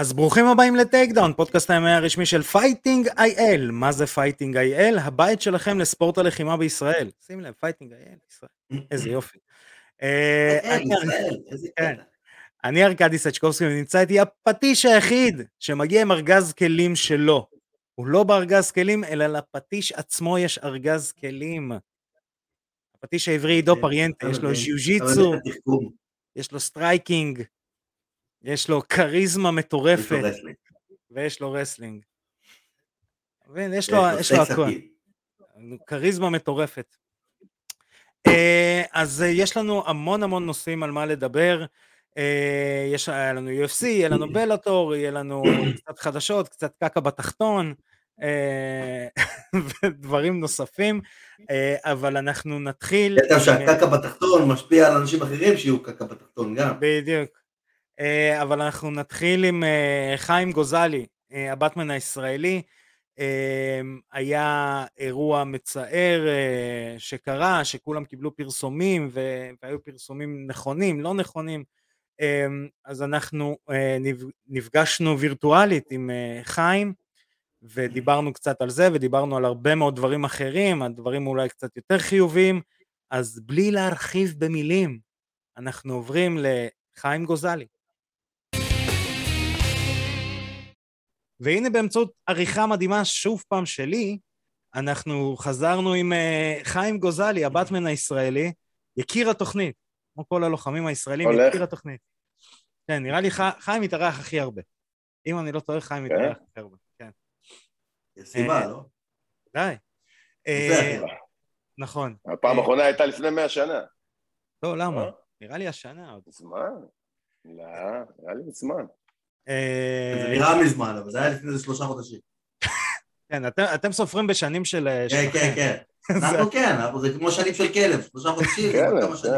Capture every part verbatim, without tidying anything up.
אז ברוכים הבאים לטייק דאון, פודקאסט הימי הרשמי של פייטינג איי אל. מה זה פייטינג איי אל? הבית שלכם לספורט הלחימה בישראל. שים לב, פייטינג איי אל ישראל. איזה יופי. אני ארקדי סצ'קובסקי, ונמצא איתי הפטיש היחיד שמגיע עם ארגז כלים שלו. הוא לא בארגז כלים, אלא לפטיש עצמו יש ארגז כלים. הפטיש העברי עידו פריאנטה, יש לו ז'יוג'יצו, יש לו סטרייקינג, יש לו כריזמה מטורפת, ויש לו רסלינג. ויש לו, יש לו הכל. כריזמה מטורפת. אז יש לנו המון המון נושאים על מה לדבר. יש לנו יו אף סי, יהיה לנו בלאטור, יהיה לנו קצת חדשות, קצת קקה בתחתון, ודברים נוספים, אבל אנחנו נתחיל... אתה שהקקה בתחתון משפיע על אנשים אחרים שיהיו קקה בתחתון גם. בדיוק. אבל אנחנו נתחיל עם חיים גוזלי, הבטמן הישראלי. היה אירוע מצער שקרה, שכולם קיבלו פרסומים, והיו פרסומים נכונים, לא נכונים. אז אנחנו נפגשנו וירטואלית עם חיים, ודיברנו קצת על זה, ודיברנו על הרבה מאוד דברים אחרים, הדברים אולי קצת יותר חיוביים, אז בלי להרחיב במילים, אנחנו עוברים לחיים גוזלי. והנה באמצעות עריכה מדהימה שוב פעם שלי, אנחנו חזרנו עם חיים גוזלי, הבטמן הישראלי, יקיר התוכנית, כמו כל הלוחמים הישראלים, הולך. יקיר התוכנית. כן, נראה לי ח... חיים יתארח הכי הרבה. אם אני לא טועה, חיים יתארח הכי הרבה, כן. יש סיבה, לא? די. זה הסיבה. נכון. הפעם האחרונה הייתה לפני מאה שנה. לא, למה? נראה לי השנה. זמן? לא, נראה לי זמן. זה נראה מזמן, אבל זה היה לפני זה שלושה חודשים. כן, אתם סופרים בשנים של... כן, כן, כן. אנחנו כן, אבל זה כמו שנים של כלב, שלושה חודשים, זה כמה שנים.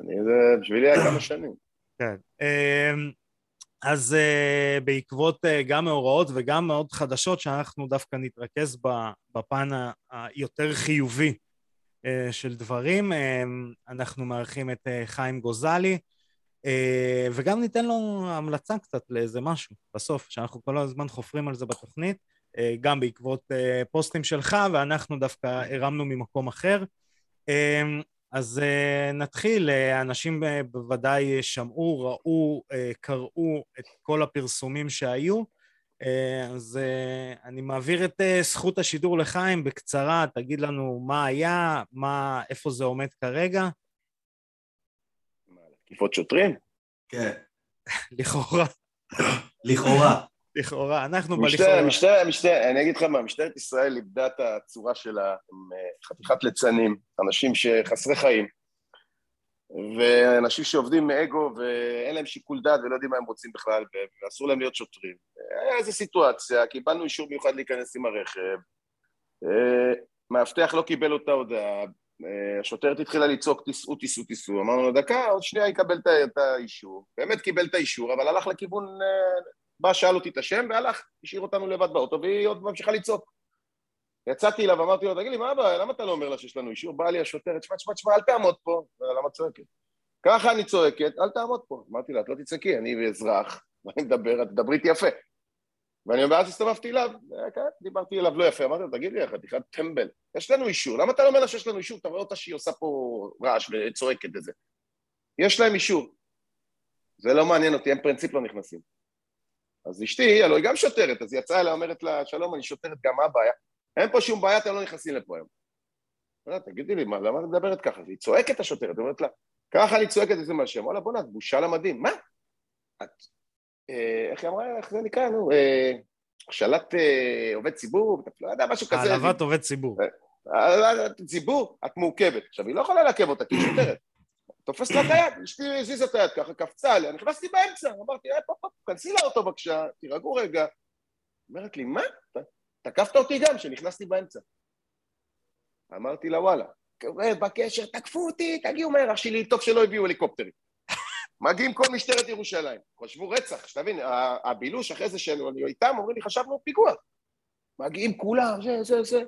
זה בשבילי היה כמה שנים. כן. אז בעקבות גם מהוראות וגם מאוד חדשות, שאנחנו דווקא נתרכז בפן היותר חיובי של דברים, אנחנו מארחים את חיים גוזלי, וגם ניתן לו המלצה קצת לאיזה משהו בסוף, שאנחנו כל הזמן חופרים על זה בתוכנית, גם בעקבות פוסטים שלך, ואנחנו דווקא הרמנו ממקום אחר. אז נתחיל, אנשים בוודאי שמעו, ראו, קראו את כל הפרסומים שהיו, אז אני מעביר את זכות השידור לחיים בקצרה, תגיד לנו מה היה, מה, איפה זה עומד כרגע, תקיפות שוטרים? כן. לכאורה. לכאורה. לכאורה, אנחנו בלכאורה. משטרת, משטרת, אני אגיד לך מה, משטרת ישראל איבדה את הצורה שלה עם חתיכת ליצנים, אנשים שחסרי חיים, ואנשים שעובדים מאגו ואין להם שיקול דעת ולא יודעים מה הם רוצים בכלל, ואסור להם להיות שוטרים. היה איזו סיטואציה, קיבלנו אישור מיוחד להיכנס עם הרכב, מאבטח לא קיבל אותה הודעה, השוטרת התחילה לצעוק תיסעו, תיסעו, תיסעו, אמרנו לו דקה, עוד שנייה יקבל את האישור, באמת קיבל את האישור, אבל הלך לכיוון, בא, שאל אותי את השם, והלך, השאיר אותנו לבד באוטו, והיא עוד ממשיכה לצעוק. יצאתי אליו, אמרתי לו, תגיד לי, מה הבא, למה אתה לא אומר לה שיש לנו אישור? באה לי השוטרת, שמה, שמה, שמה, אל תעמוד פה, למה צועקת? ככה אני צועקת, אל תעמוד פה, אמרתי לה, את לא תצעקי, אני אזרח, אני מדבר, את דברי יפה. ואני אומר, אז הסתובבתי אליו, דיברתי אליו לא יפה, אמרתי לו, תגיד לי איך, חתיכת טמבל, יש לנו אישור, למה אתה לא אומר לה שיש לנו אישור, אתה רואה אותה שהיא עושה פה רעש וצועקת את זה, יש להם אישור, זה לא מעניין אותי, הם פרינציפ לא נכנסים, אז אשתי, הלוא היא גם שוטרת, אז היא יצאה אליי, אומרת לה, שלום, אני שוטרת גם, מה הבעיה? אין פה שום בעיה, אתם לא נכנסים לפה היום, תגידי לי, למה את מדברת ככה? היא צועקת השוטרת, אומרת לה, ככה אני צועקת את זה מהשם, וואלה, בוא נת, בושה למדים, מה? את... איך היא אמרה, איך זה נקרא, נו, שלט עובד ציבור, לא יודע, משהו כזה. העלבת עובד ציבור. ציבור, את מעוקבת. עכשיו, היא לא יכולה לעכב אותה, כי שוטרת. תופס לה את היד, אשתי הזיזה את היד ככה, קפצה עליה, נכנסתי באמצע, אמרתי, אה, פה, פה, כנסי לה אותו בבקשה, תירגעו רגע. אומרת לי, מה? תקפת אותי גם, שנכנסתי באמצע. אמרתי לה, וואלה, בקשר, תקפו אותי, תגיעו מהר, אח שלי, טוב שלא הביאו הליקופטרים. מגיעים כל משטרת ירושלים, חושבו רצח, שתבין, הבילוש אחרי זה שלו, איתם אומרים לי, חשבנו פיגוע. מגיעים כולם, זה, זה, זה.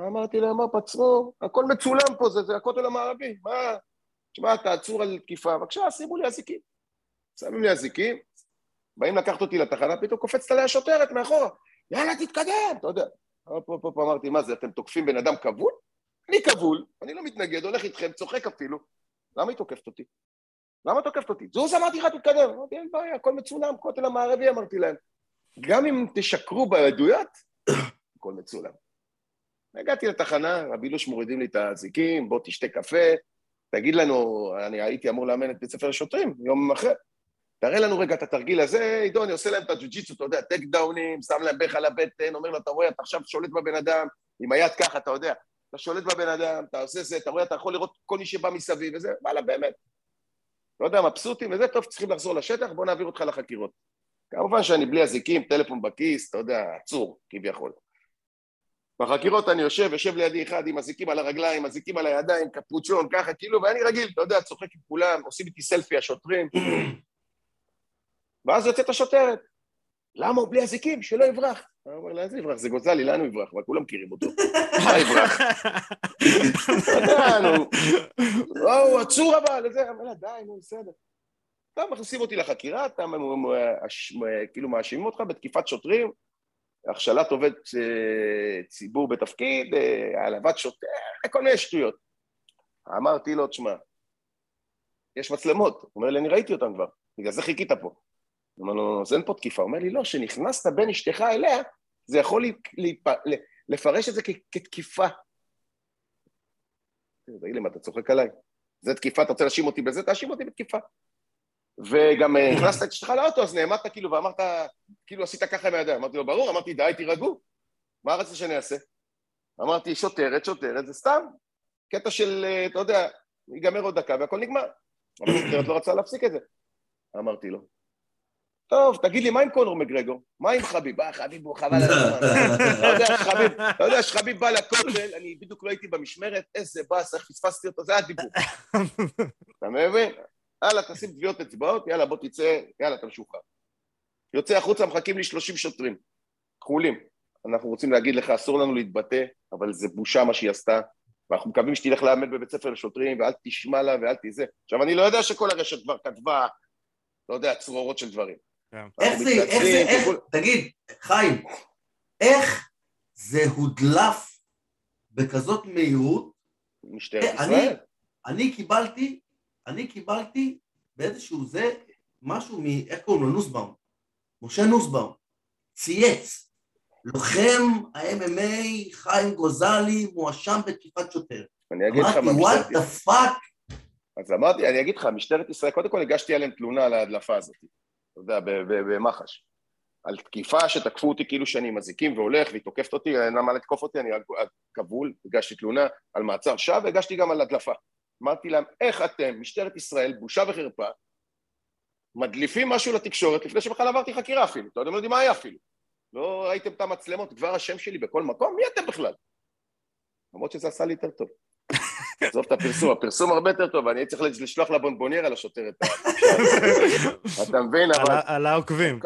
אמרתי להם, מה פצרו? הכל מצולם פה, זה, זה הכותל המערבי. מה? תשמע, תעצור על תקיפה. בבקשה, שימו לי אזיקים. שמים לי אזיקים, באים לקחת אותי לתחנה, פתאום קופצת עליה שוטרת מאחורה, יאללה תתקדם, אתה יודע. פה אמרתי, מה זה, אתם תוקפים בן אדם כבול? אני כבול, אני לא מתנגד, הולך איתכם, צוחק אפילו. למה היא תוקפת אותי? למה תוקפת אותי? זוז, אמרתי לך, תתקדם. אמרתי, אין בעיה, הכל מצולם, כותל המערבי, אמרתי להם. גם אם תשקרו בעדויות, הכל מצולם. הגעתי לתחנה, הבילוש מורידים לי את האזיקים, בוא תשתה קפה, תגיד לנו, אני הייתי אמור לאמן את בית ספר השוטרים, יום אחרי. תראה לנו רגע את התרגיל הזה, עידו, אני עושה להם את הג'ו-ג'יצו, אתה יודע, טק דאונים, שם להם בך על הבטן, אומר לו, אתה רואה, אתה עכשיו שולט בבן אדם, עם היד ככה, אתה יודע, אתה שולט בבן אדם, אתה עושה זה, אתה רואה, אתה יכול לראות כל מי שבא מסביב, וזה, וואלה, באמת. לא יודע, מבסוטים, וזה טוב, צריכים לחזור לשטח, בוא נעביר אותך לחקירות. כמובן שאני בלי הזיקים, טלפון בכיס, אתה יודע, עצור, כביכול. בחקירות אני יושב, יושב לידי אחד עם הזיקים על הרגליים, הזיקים על הידיים, קפוצ'ון, ככה, כאילו, ואני רגיל, אתה יודע, צוחק עם כולם, עושים איתי סלפי השוטרים. ואז יוצאת השוטרת. למה הוא בלי הזיקים? שלא יברח. אני אומר לה, איזה יברח? זה גוזלי, לאן הוא יברח? אבל כולם מכירים אותו. מה יברח? עדיין, הוא עצור אבל, איזה, אני אומר לה, די, נו, בסדר. אתה מכניסים אותי לחקירה, אתה כאילו מאשימים אותך בתקיפת שוטרים, הכשלת עובד ציבור בתפקיד, העלבת שוטר, כל מיני שטויות. אמרתי לו, תשמע, יש מצלמות. הוא אומר לי, אני ראיתי אותם כבר. בגלל זה חיכית פה. הוא אומר לו, אז אין פה תקיפה. הוא אומר לי, לא, שנכנסת בין אשתך אליה, זה יכול לפרש את זה כתקיפה. תראי לי מה, אתה צוחק עליי. זה תקיפה, אתה רוצה להאשים אותי בזה, תאשים אותי בתקיפה. וגם נכנסת את אשתך לאוטו, אז נעמדת כאילו, ואמרת, כאילו עשית ככה מהידיים. אמרתי לו, ברור, אמרתי, די, תירגעו. מה רצית שאני אעשה? אמרתי, שוטרת, שוטרת, זה סתם. קטע של, אתה יודע, ייגמר עוד דקה והכל נגמר. אבל שוטרת לא רצה להפסיק את זה. אמרתי לו, טוב, תגיד לי, מה עם קונור מגרגור? מה עם חביב? אה, חביב הוא חבל על הזמן. אתה יודע, חביב, אתה יודע, שחביב בא לכותל, אני בדיוק לא הייתי במשמרת, איזה באס, איך פספסתי אותו, זה היה דיבור. אתה מבין? יאללה, תשים דביעות אצבעות, יאללה, בוא תצא, יאללה, אתה משוחרר. יוצא החוצה, מחכים לי שלושים שוטרים, כחולים. אנחנו רוצים להגיד לך, אסור לנו להתבטא, אבל זה בושה מה שהיא עשתה. ואנחנו מקווים שתלך לאמן בבית ספר לשוטרים, ואל תשמע לה, ואל תזה. עכשיו, אני לא יודע שכל הרשת כבר כתבה, לא יודע, צרורות של דברים. איך זה, איך זה, איך, תגיד, חיים, איך זה הודלף בכזאת מהירות? משטרת ישראל. אני קיבלתי, אני קיבלתי באיזשהו זה, משהו מ... איך קוראים לו? נוסבאום. משה נוסבאום. צייץ. לוחם ה-אם אם איי, חיים גוזלי, מואשם בתקיפת שוטר. אני אגיד לך מה... אמרתי, what the fuck? אז אמרתי, אני אגיד לך, משטרת ישראל, קודם כל הגשתי עליהם תלונה על ההדלפה הזאת. אתה יודע, במח"ש. על תקיפה שתקפו אותי כאילו שאני עם הזיקים והולך, והיא תוקפת אותי, למה לתקוף אותי, אני כבול, הגשתי תלונה על מעצר שעה, והגשתי גם על הדלפה. אמרתי להם, איך אתם, משטרת ישראל, בושה וחרפה, מדליפים משהו לתקשורת, לפני שבכלל עברתי חקירה אפילו, אתם לא יודעים מה היה אפילו. לא ראיתם את המצלמות, כבר השם שלי בכל מקום, מי אתם בכלל? למרות שזה עשה לי יותר טוב. עזוב את הפרסום, הפרסום הרבה יותר טוב, אני צריך לשלוח לבונבוניירה לשוטרת. אתה מבין, אבל... על העוקבים.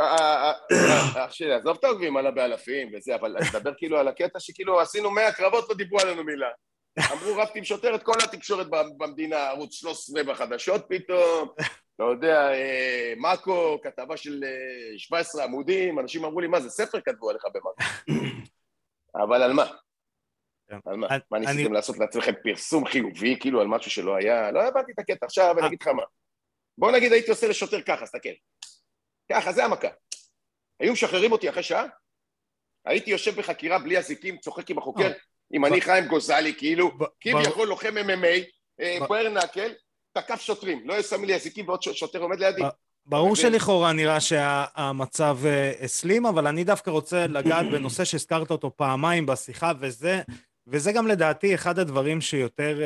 עזוב את העוקבים, עלה באלפים וזה, אבל אני מדבר כאילו על הקטע שכאילו עשינו מאה קרבות ודיברו עלינו מילה. אמרו, רבתי עם שוטרת, כל התקשורת במדינה, ערוץ שלוש עשרה בחדשות פתאום, לא יודע, מקו, כתבה של שבע עשרה עמודים, אנשים אמרו לי, מה זה, ספר כתבו עליך במקו. אבל על מה? על מה? מה ניסיתם לעשות לעצמכם פרסום חיובי, כאילו על משהו שלא היה? לא הבנתי את הקטע, עכשיו אני אגיד לך מה. בוא נגיד, הייתי עושה לשוטר ככה, סתכל. ככה, זה המכה. היו משחררים אותי אחרי שעה? הייתי יושב בחקירה בלי הזיקים, צוחק עם החוקר, אם אני חיים גוזלי, כאילו, כביכול לוחם אם אם איי, בוער נעקל, תקף שוטרים, לא ישם לי הזיקים ועוד שוטר עומד לידי. ברור שלכאורה נראה שהמצב הסלים, אבל אני דווקא רוצה לגעת בנושא שהזכרת אותו פעמיים בשיחה, וזה, וזה גם לדעתי אחד הדברים שיותר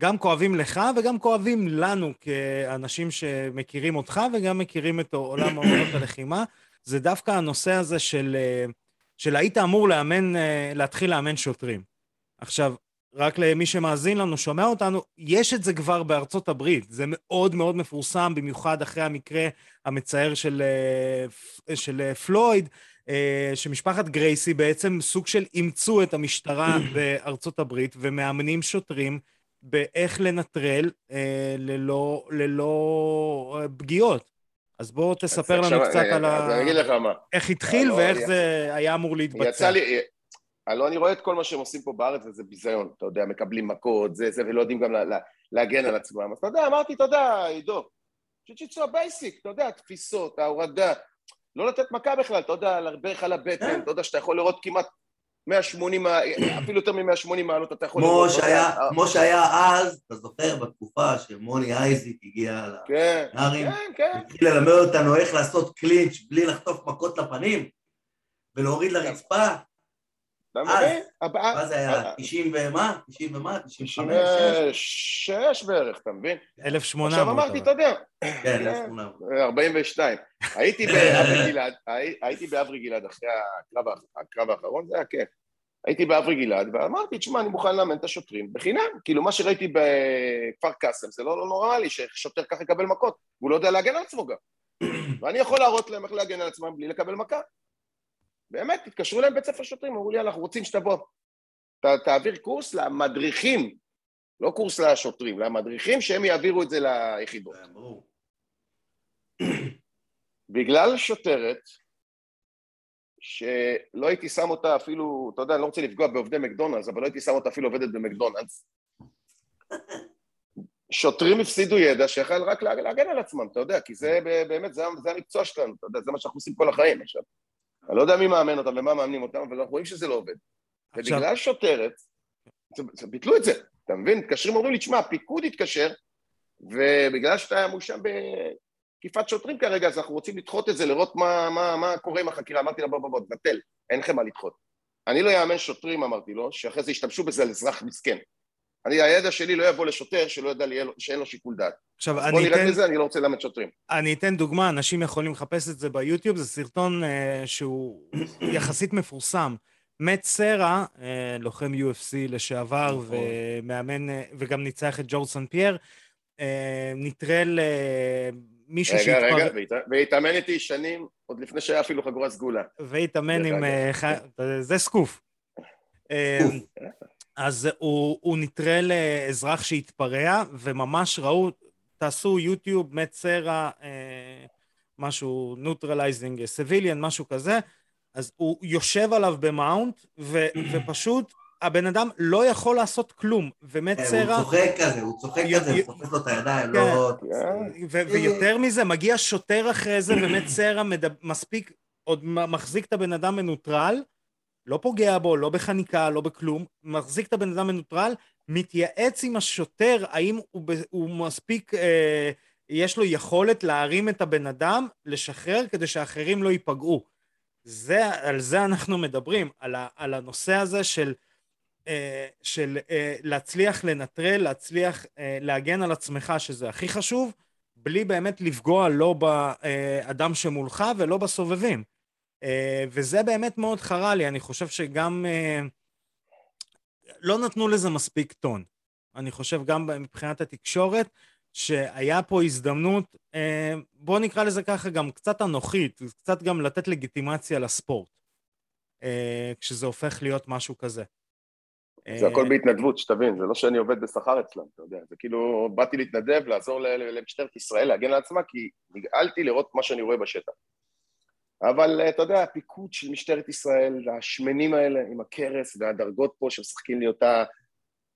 גם כואבים לך וגם כואבים לנו כאנשים שמכירים אותך וגם מכירים את עולם האומנות הלחימה, זה דווקא הנושא הזה של... של היית אמור לאמן, להתחיל לאמן שוטרים. עכשיו, רק למי שמאזין לנו, שומע אותנו, יש את זה כבר בארצות הברית, זה מאוד מאוד מפורסם, במיוחד אחרי המקרה המצער של, של פלויד, שמשפחת גרייסי בעצם סוג של אימצו את המשטרה בארצות הברית, ומאמנים שוטרים באיך לנטרל ללא, ללא פגיעות. אז בואו תספר לנו קצת על איך התחיל ואיך זה היה אמור להתבצע. אני רואה את כל מה שהם עושים פה בארץ, וזה ביזיון, אתה יודע, מקבלים מכות, זה, זה, ולא יודעים גם להגן על עצמם. אז אתה יודע, אמרתי, אתה יודע, עידו, ג'יוג'יצו הבייסיק, אתה יודע, התפיסות, ההורדה, לא לתת מכה בכלל, אתה יודע, להרבך על הבטן, אתה יודע, שאתה יכול לראות כמעט מאה ושמונים, אפילו יותר מ-מאה ושמונים מעלות, אתה יכול לראות. כמו שהיה אז, אתה זוכר, בתקופה שמוני אייזיק הגיע לארים, התחיל ללמד אותנו איך לעשות קלינץ' בלי לחטוף מכות לפנים, ולהוריד לרצפה. מה זה היה? תשעים ומה? תשעים ומה? תשעים ושש בערך, אתה מבין? אלף שמונה מאות. עכשיו אמרתי, אתה יודע. כן, אלף שמונה מאות. ארבעים ושתיים. הייתי באברי גלעד אחרי הקרב האחרון, זה היה כיף. הייתי באברי גלעד, ואמרתי, תשמע, אני מוכן לאמן את השוטרים בחינם. כאילו, מה שראיתי בכפר קאסם, זה לא נורמלי ששוטר כך יקבל מכות, והוא לא יודע להגן על עצמו גם. ואני יכול להראות להם איך להגן על עצמם בלי לקבל מכה. באמת, התקשרו להם בית ספר שוטרים, אמרו לי, אנחנו רוצים שתבוא, ת, תעביר קורס למדריכים, לא קורס לשוטרים, למדריכים שהם יעבירו את זה ליחידות. בגלל שוטרת, שלא הייתי שם אותה אפילו, אתה יודע, אני לא רוצה לפגוע בעובדי מקדונלדס, אבל לא הייתי שם אותה אפילו עובדת במקדונלדס. שוטרים הפסידו ידע שיכל רק להגן על עצמם, אתה יודע, כי זה באמת, זה, זה המקצוע שלנו, אתה יודע, זה מה שאנחנו עושים כל החיים עכשיו. אני לא יודע מי מאמן אותם ומה מאמנים אותם, אבל אנחנו רואים שזה לא עובד. ובגלל שוטרת, ביטלו את זה, אתה מבין? מתקשרים, אומרים לי, תשמע, הפיקוד התקשר, ובגלל שאתה מושם בתקיפת שוטרים כרגע, אז אנחנו רוצים לדחות את זה, לראות מה קורה עם החקירה. אמרתי לה, בוא, בוא, בוא, נטל, אין לכם מה לדחות. אני לא יאמן שוטרים, אמרתי לו, שאחרי זה ישתמשו בזה על אזרח מסכן. אני, הידע שלי לא יבוא לשוטר שלא יודע לי, שאין לו שיקול דעת. עכשיו, אני בוא נראה את זה, אני לא רוצה ללמד שוטרים. אני אתן דוגמה, אנשים יכולים לחפש את זה ביוטיוב, זה סרטון אה, שהוא יחסית מפורסם. מאט סרה, אה, לוחם יו אף סי לשעבר, ומאמן, אה, וגם ניצח את ג'ורג' סן פייר, אה, נטרל אה, מישהו שהתפרק... רגע, שיתפר... רגע, והתאמן איתי שנים, עוד לפני שהיה אפילו חגורה סגולה. והתאמן עם... אה, ח... זה סקוף. סקוף. אז הוא, הוא נטרל אזרח שהתפרע, וממש ראו, תעשו יוטיוב, מאט סרה, אה, משהו, neutralizing civilian, משהו כזה, אז הוא יושב עליו במאונט, ו, ופשוט הבן אדם לא יכול לעשות כלום, ומאט סרה... הוא צוחק כזה, הוא צוחק כזה, הוא חופש לו את הידיים, לא... ויותר מזה, מגיע שוטר אחרי זה, ומאט סרה מספיק, עוד מחזיק את הבן אדם מנוטרל, לא פוגע בו, לא בחניקה, לא בכלום, מחזיק את הבן אדם מנוטרל, מתייעץ עם השוטר, האם הוא, הוא מספיק, אה, יש לו יכולת להרים את הבן אדם, לשחרר כדי שאחרים לא ייפגעו. זה, על זה אנחנו מדברים, על, ה, על הנושא הזה של, אה, של אה, להצליח לנטרל, להצליח אה, להגן על עצמך, שזה הכי חשוב, בלי באמת לפגוע לא באדם שמולך ולא בסובבים. Uh, וזה באמת מאוד חרה לי, אני חושב שגם uh, לא נתנו לזה מספיק טון, אני חושב גם מבחינת התקשורת, שהיה פה הזדמנות, uh, בוא נקרא לזה ככה גם קצת אנוכית, קצת גם לתת לגיטימציה לספורט, uh, כשזה הופך להיות משהו כזה. זה הכל בהתנדבות, שתבין, זה לא שאני עובד בשכר אצלם, אתה יודע, זה כאילו באתי להתנדב, לעזור למשטרת ישראל, להגן לעצמה, כי נגעלתי לראות מה שאני רואה בשטח. אבל אתה יודע, הפיקוד של משטרת ישראל, השמנים האלה עם הקרס והדרגות פה שמשחקים לי אותה,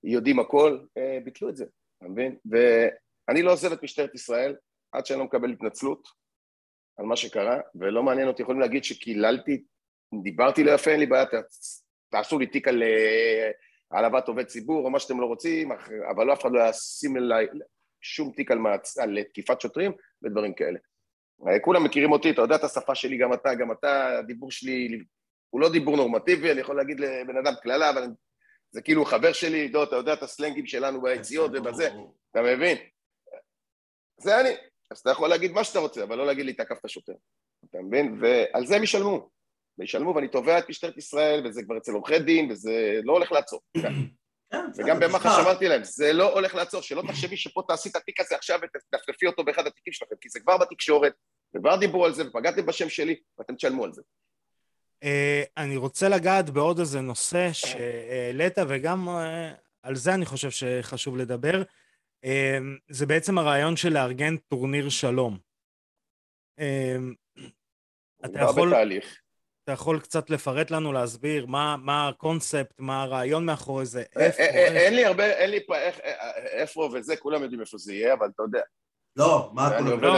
יודעים הכל, ביטלו את זה, אתה מבין? ואני לא עוזב את משטרת ישראל עד שאני לא מקבל התנצלות על מה שקרה, ולא מעניין אותי, יכולים להגיד שקיללתי, דיברתי לא יפה, אין לי בעיה, תעשו לי תיק על העלבת עובד ציבור או מה שאתם לא רוצים, אבל לא אף אחד לא ישים אליי שום תיק על, מעצ... על תקיפת שוטרים ודברים כאלה. כולם מכירים אותי, אתה יודע את השפה שלי, גם אתה, גם אתה, הדיבור שלי הוא לא דיבור נורמטיבי, אני יכול להגיד לבן אדם כללה, אבל זה כאילו חבר שלי, דו, אתה יודע את הסלנגים שלנו ביציאות ובזה, אתה מבין? זה אני, אז אתה יכול להגיד מה שאתה רוצה, אבל לא להגיד לי, תקף את השוטר, אתה מבין? ועל זה הם ישלמו, וישלמו, ואני תובע את משטרת ישראל, וזה כבר אצל עורכי דין, וזה לא הולך לעצור. וגם במח"ש אמרתי להם, זה לא הולך לעצור, שלא תחשבי שפה תעשי את התיק הזה עכשיו ותפתפי אותו באחד התיקים שלכם, כי זה כבר בתקשורת, כבר דיברו על זה ופגעתם בשם שלי ואתם תשלמו על זה. אני רוצה לגעת בעוד איזה נושא שהעלית, וגם על זה אני חושב שחשוב לדבר, זה בעצם הרעיון של לארגן טורניר שלום. אתה יכול, אתה יכול קצת לפרט לנו, להסביר מה, מה הקונספט, מה הרעיון מאחורי זה, איפה? אין לי הרבה, אין לי איפה וזה, כולם יודעים איפה זה יהיה, אבל אתה יודע. לא, מה אתה יודע?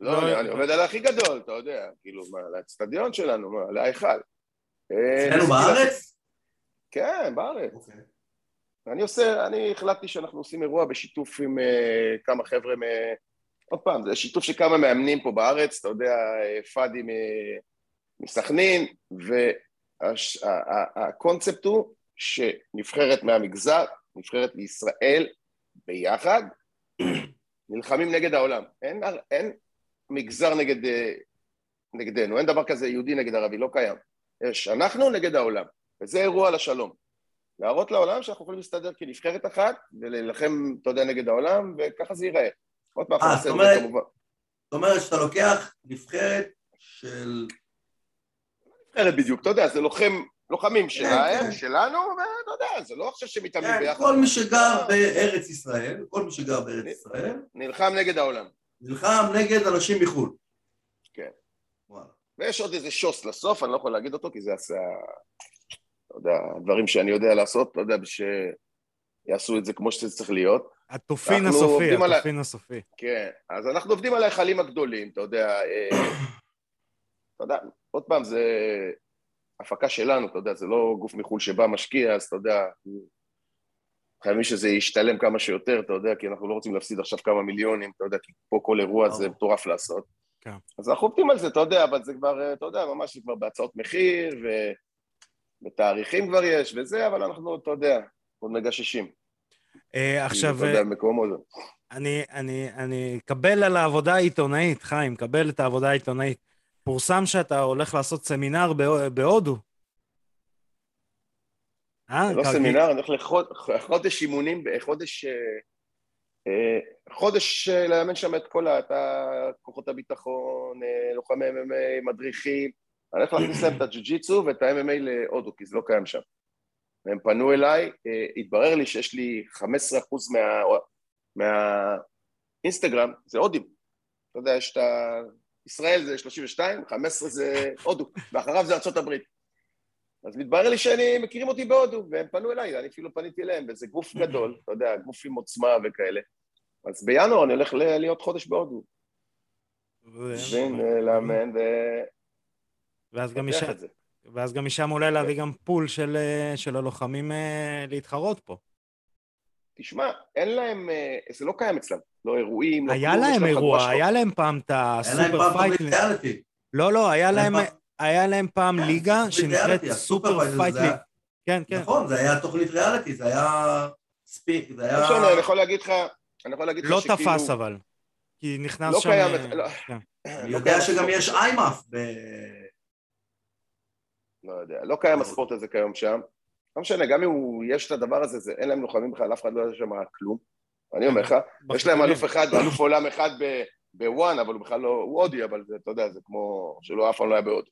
לא, אני עובד על הכי גדול, אתה יודע, כאילו, על הסטדיון שלנו, על ההיכל. אצלנו בארץ? כן, בארץ. אני עושה, אני החלטתי שאנחנו עושים אירוע בשיתוף עם כמה חבר'ה, עוד פעם, זה שיתוף שכמה מאמנים פה בארץ, אתה יודע, פאדי מסכנין, והקונספט הוא שנבחרת מהמגזר, נבחרת לישראל ביחד, נלחמים נגד העולם. אין, אין מגזר נגד, נגדנו, אין דבר כזה יהודי נגד ערבי, לא קיים. יש, אנחנו נגד העולם, וזה אירוע לשלום. להראות לעולם שאנחנו יכולים להסתדר כנבחרת אחת, וללחם, אתה יודע, נגד העולם, וככה זה ייראה. עוד פעם, זאת אומרת שאתה לוקח נבחרת של... נבחרת בדיוק, אתה יודע, זה לוחמים שלהם, שלנו, ואתה יודע, זה לא עכשיו שמתאמים ביחד. כל מי שגר בארץ ישראל, כל מי שגר בארץ ישראל... נלחם נגד העולם. נלחם נגד אנשים מחו"ל. כן. ויש עוד איזה שוס לסוף, אני לא יכול להגיד אותו, כי זה עשה... אתה יודע, הדברים שאני יודע לעשות, אתה יודע, שיעשו את זה כמו שזה צריך להיות. התופין הסופי, התופין הסופי. כן, אז אנחנו עובדים על ההיכלים הגדולים, אתה יודע, אתה יודע, עוד פעם זה הפקה שלנו, אתה יודע, זה לא גוף מחול שבא משקיע, אז אתה יודע, חייבים שזה ישתלם כמה שיותר, אתה יודע, כי אנחנו לא רוצים להפסיד עכשיו כמה מיליונים, אתה יודע, כי פה כל אירוע זה מטורף לעשות. אז אנחנו עובדים על זה, אתה יודע, אבל זה כבר, אתה יודע, ממש כבר בהצעות מחיר, ותאריכים כבר יש וזה, אבל אנחנו, אתה יודע, עוד מגששים. עכשיו, אני אקבל על העבודה העיתונאית, חיים, קבל את העבודה העיתונאית. פורסם שאתה הולך לעשות סמינר בהודו. זה לא סמינר, אני הולך לחודש אימונים, חודש לאמן שם את כל כוחות הביטחון, לוחמי אם אם איי, מדריכים. אני הולך להכניס להם את הג'ו-ג'יצו ואת ה-אם אם איי להודו, כי זה לא קיים שם. והם פנו אליי, התברר לי שיש לי חמישה עשר אחוז מהאינסטגרם, זה הודים. אתה יודע, יש את ה... ישראל זה שלושים ושתיים, חמש עשרה זה הודו, ואחריו זה ארצות הברית. אז מתברר לי שאני מכירים אותי בהודו, והם פנו אליי, אני אפילו פניתי אליהם, וזה גוף גדול, אתה יודע, גוף עם עוצמה וכאלה. אז בינואר אני הולך להיות חודש בהודו. ולאמן, ו... ואז גם ישעת. ואז גם משם אולי להביא גם פול של, של הלוחמים להתחרות פה. תשמע, אין להם, זה לא קיים אצלם, לא אירועים. היה להם אירוע, היה להם פעם את הסופר פייט. לא, לא, היה להם פעם ליגה שנקראת סופר פייט ליג. כן, כן. נכון, זה היה תוכנית ריאליטי, זה היה ספיק, זה היה... ראשון, אני יכול להגיד לך, אני יכול להגיד לך שכאילו... לא תפס אבל, כי נכנס שם... לא קיים, אני יודע שגם יש איימאף ב... לא יודע, לא קיים הספורט הזה כיום שם. לא משנה, גם אם יש את הדבר הזה, זה אין להם לוחמים בכלל, אף אחד לא יודע שם כלום. אני אומר לך, יש להם אלוף אחד, אלוף עולם אחד בוואן, אבל הוא בכלל לא, הוא הודי, אבל אתה יודע, זה כמו שלא אף פעם לא היה בהודו.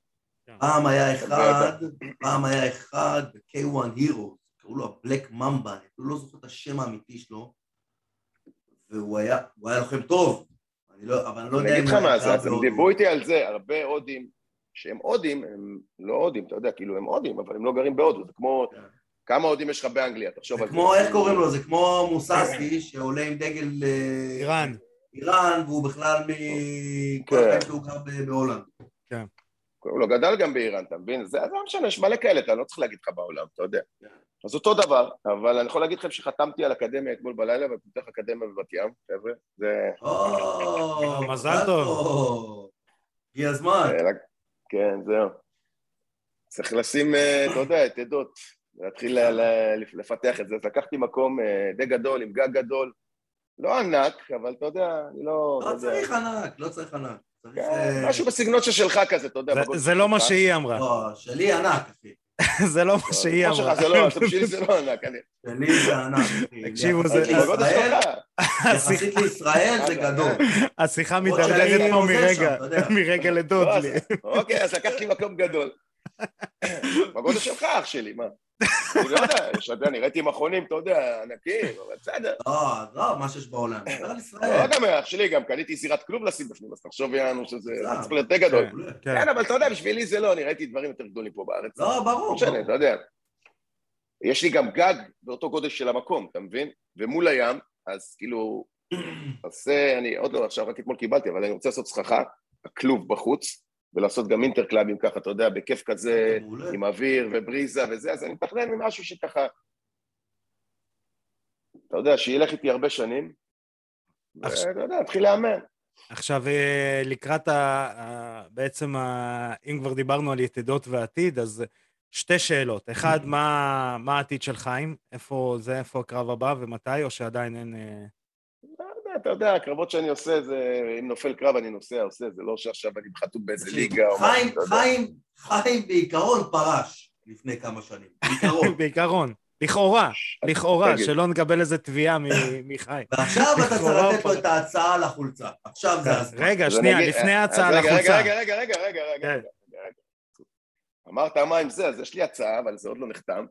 פעם היה אחד, פעם היה אחד, ב-קיי וואן הירו, קראו לו הבלק ממבה, הוא לא זוכר את השם האמיתי שלו, והוא היה לוחם טוב, אבל אני לא יודע אם... אני אגיד לך מה זה, אתם דיברו איתי על זה, הרבה הודים, שהם הודים, הם לא הודים, אתה יודע, כאילו הם הודים, אבל הם לא גרים בהודו, זה כמו, כמה הודים יש לך באנגליה, תחשוב על זה. כמו, איך קוראים לו, זה כמו מוססי, שעולה עם דגל... איראן. איראן, והוא בכלל מכל כך שהוא גר בהולנד. כן. הוא לא גדל גם באיראן, אתה מבין? זה לא משנה, יש מלא כאלה, אתה לא צריך להגיד לך בעולם, אתה יודע. אז אותו דבר, אבל אני יכול להגיד לכם שחתמתי על אקדמיה אתמול בלילה, ופתח אקדמיה בבת ים, חבר'ה, זה... או, מזל טוב. הגיע הזמן. כן, זהו. צריך לשים, אתה יודע, את עדות, להתחיל לפתח את זה. אז לקחתי מקום די גדול, עם גג גדול, לא ענק, אבל אתה יודע, אני לא... לא צריך ענק, לא צריך ענק. משהו בסגנות שלך כזה, אתה יודע. זה לא מה שהיא אמרה. לא, שלי ענק, אחי. זה לא מה שהיא אמרה. זה לא, שלי זה לא ענק. שלי זה ענק. תקשיבו, זה... יחסית לישראל זה גדול. השיחה מתדלגת פה מרגע, מרגע לדוד לי. אוקיי, אז לקחתי מקום גדול. בגודל שלך, אח שלי, מה? אני לא יודע, שאתה נראיתי מכונים, אתה יודע, ענקים, אבל בסדר. לא, לא, מה שיש בעולם, דבר על ישראל. לא גם אח שלי, גם קניתי סירת כלוב לשים בפנים, אז תחשוב יענו שזה צריך להיות די גדול. כן, אבל אתה יודע, בשבילי זה לא, אני ראיתי דברים יותר גדולים פה בארץ. לא, ברור. משנה, אתה יודע. יש לי גם גג באותו גודל של המקום, אתה מבין? ומול הים, אז כאילו, עושה, אני עוד לא עכשיו, רק אתמול קיבלתי, אבל אני רוצה לעשות סככה, הכלוב בחוץ, ולעשות גם אינטרקלאבים ככה, אתה יודע, בכיף כזה, עם אוויר ובריזה וזה, אז אני מתכנן ממשהו שככה, אתה יודע, שילך איתי הרבה שנים, ואתה יודע, התחיל לאמן. עכשיו, לקראת בעצם, אם כבר דיברנו על יתדות ועתיד, אז שתי שאלות. אחד, מה העתיד של חיים? איפה זה, איפה הקרב הבא ומתי, או שעדיין אין... אתה יודע, הקרבות שאני עושה זה, אם נופל קרב אני נוסע, עושה, זה לא שעכשיו אני מחתום באיזה ליגה. חיים, חיים, חיים בעיקרון פרש לפני כמה שנים. בעיקרון. בעיקרון. לכאורה, לכאורה, שלא נקבל איזה תביעה מחיים. ועכשיו אתה צריך לתת לו את ההצעה לחולצה. עכשיו זה הספק. רגע, שנייה, לפני ההצעה לחולצה. רגע, רגע, רגע, רגע, רגע. אמרת מה עם זה, אז יש לי הצעה, אבל זה עוד לא נחתם.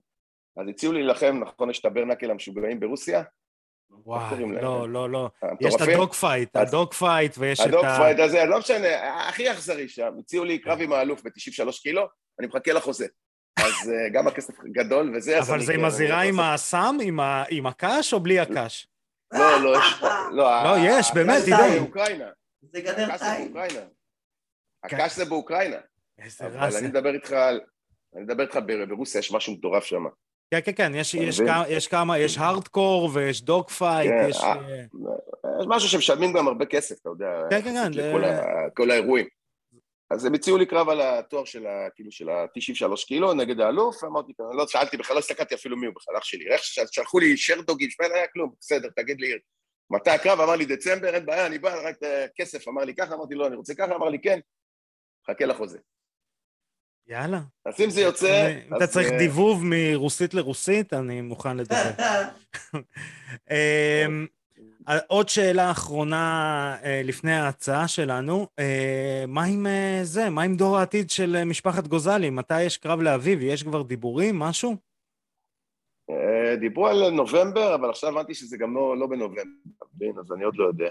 אז הציעו לי לכם, נכון, יש את הברנקל המשוגעים ברוסיה? וואי, לא, לא, לא. יש את הדוג פייט, הדוג פייט ויש את ה... הדוג פייט הזה, לא משנה, הכי אכזרי שם. הציעו לי קרב עם האלוף ב-תשעים ושלוש קילו, אני מחכה לחוזה. אז גם הכסף גדול וזה... אבל זה עם הזירה עם הסם, עם הקש או בלי הקש? לא, לא, יש... לא, יש, באמת, תדעו. זה באוקראינה. זה גדר טיים. הקש זה באוקראינה. אבל אני מדבר איתך על... אני מדבר איתך ברוסיה, יש משהו מטורף שם. כן, כן, כן, יש, יש, יש כמה, יש הארדקור ויש דוג פייט, יש... יש משהו שמשלמים גם הרבה כסף, אתה יודע, כן, כן, כל האירועים. אז הם הציעו לי קרב על התואר של ה-תשעים ושלוש קילו נגד האלוף, ואמרתי, לא שאלתי, בכלל לא הסתכלתי אפילו מי הוא בכלל, אח שלי, איך שלחו לי שרדוגים, שפעיל היה כלום, בסדר, תגיד לי, מתי הקרב? אמר לי, דצמבר, אין בעיה, אני בא, רק כסף, אמר לי ככה, אמרתי, לא, אני רוצה ככה, אמר לי, כן, חכה לחוזה. יאללה. אז אם זה יוצא... אם אתה צריך דיבוב מרוסית לרוסית, אני מוכן לדבר. עוד שאלה אחרונה לפני ההצעה שלנו, מה עם זה? מה עם דור העתיד של משפחת גוזלי? מתי יש קרב לאביב? יש כבר דיבורים, משהו? דיברו על נובמבר, אבל עכשיו הבנתי שזה גם לא בנובמבר, אז אני עוד לא יודע.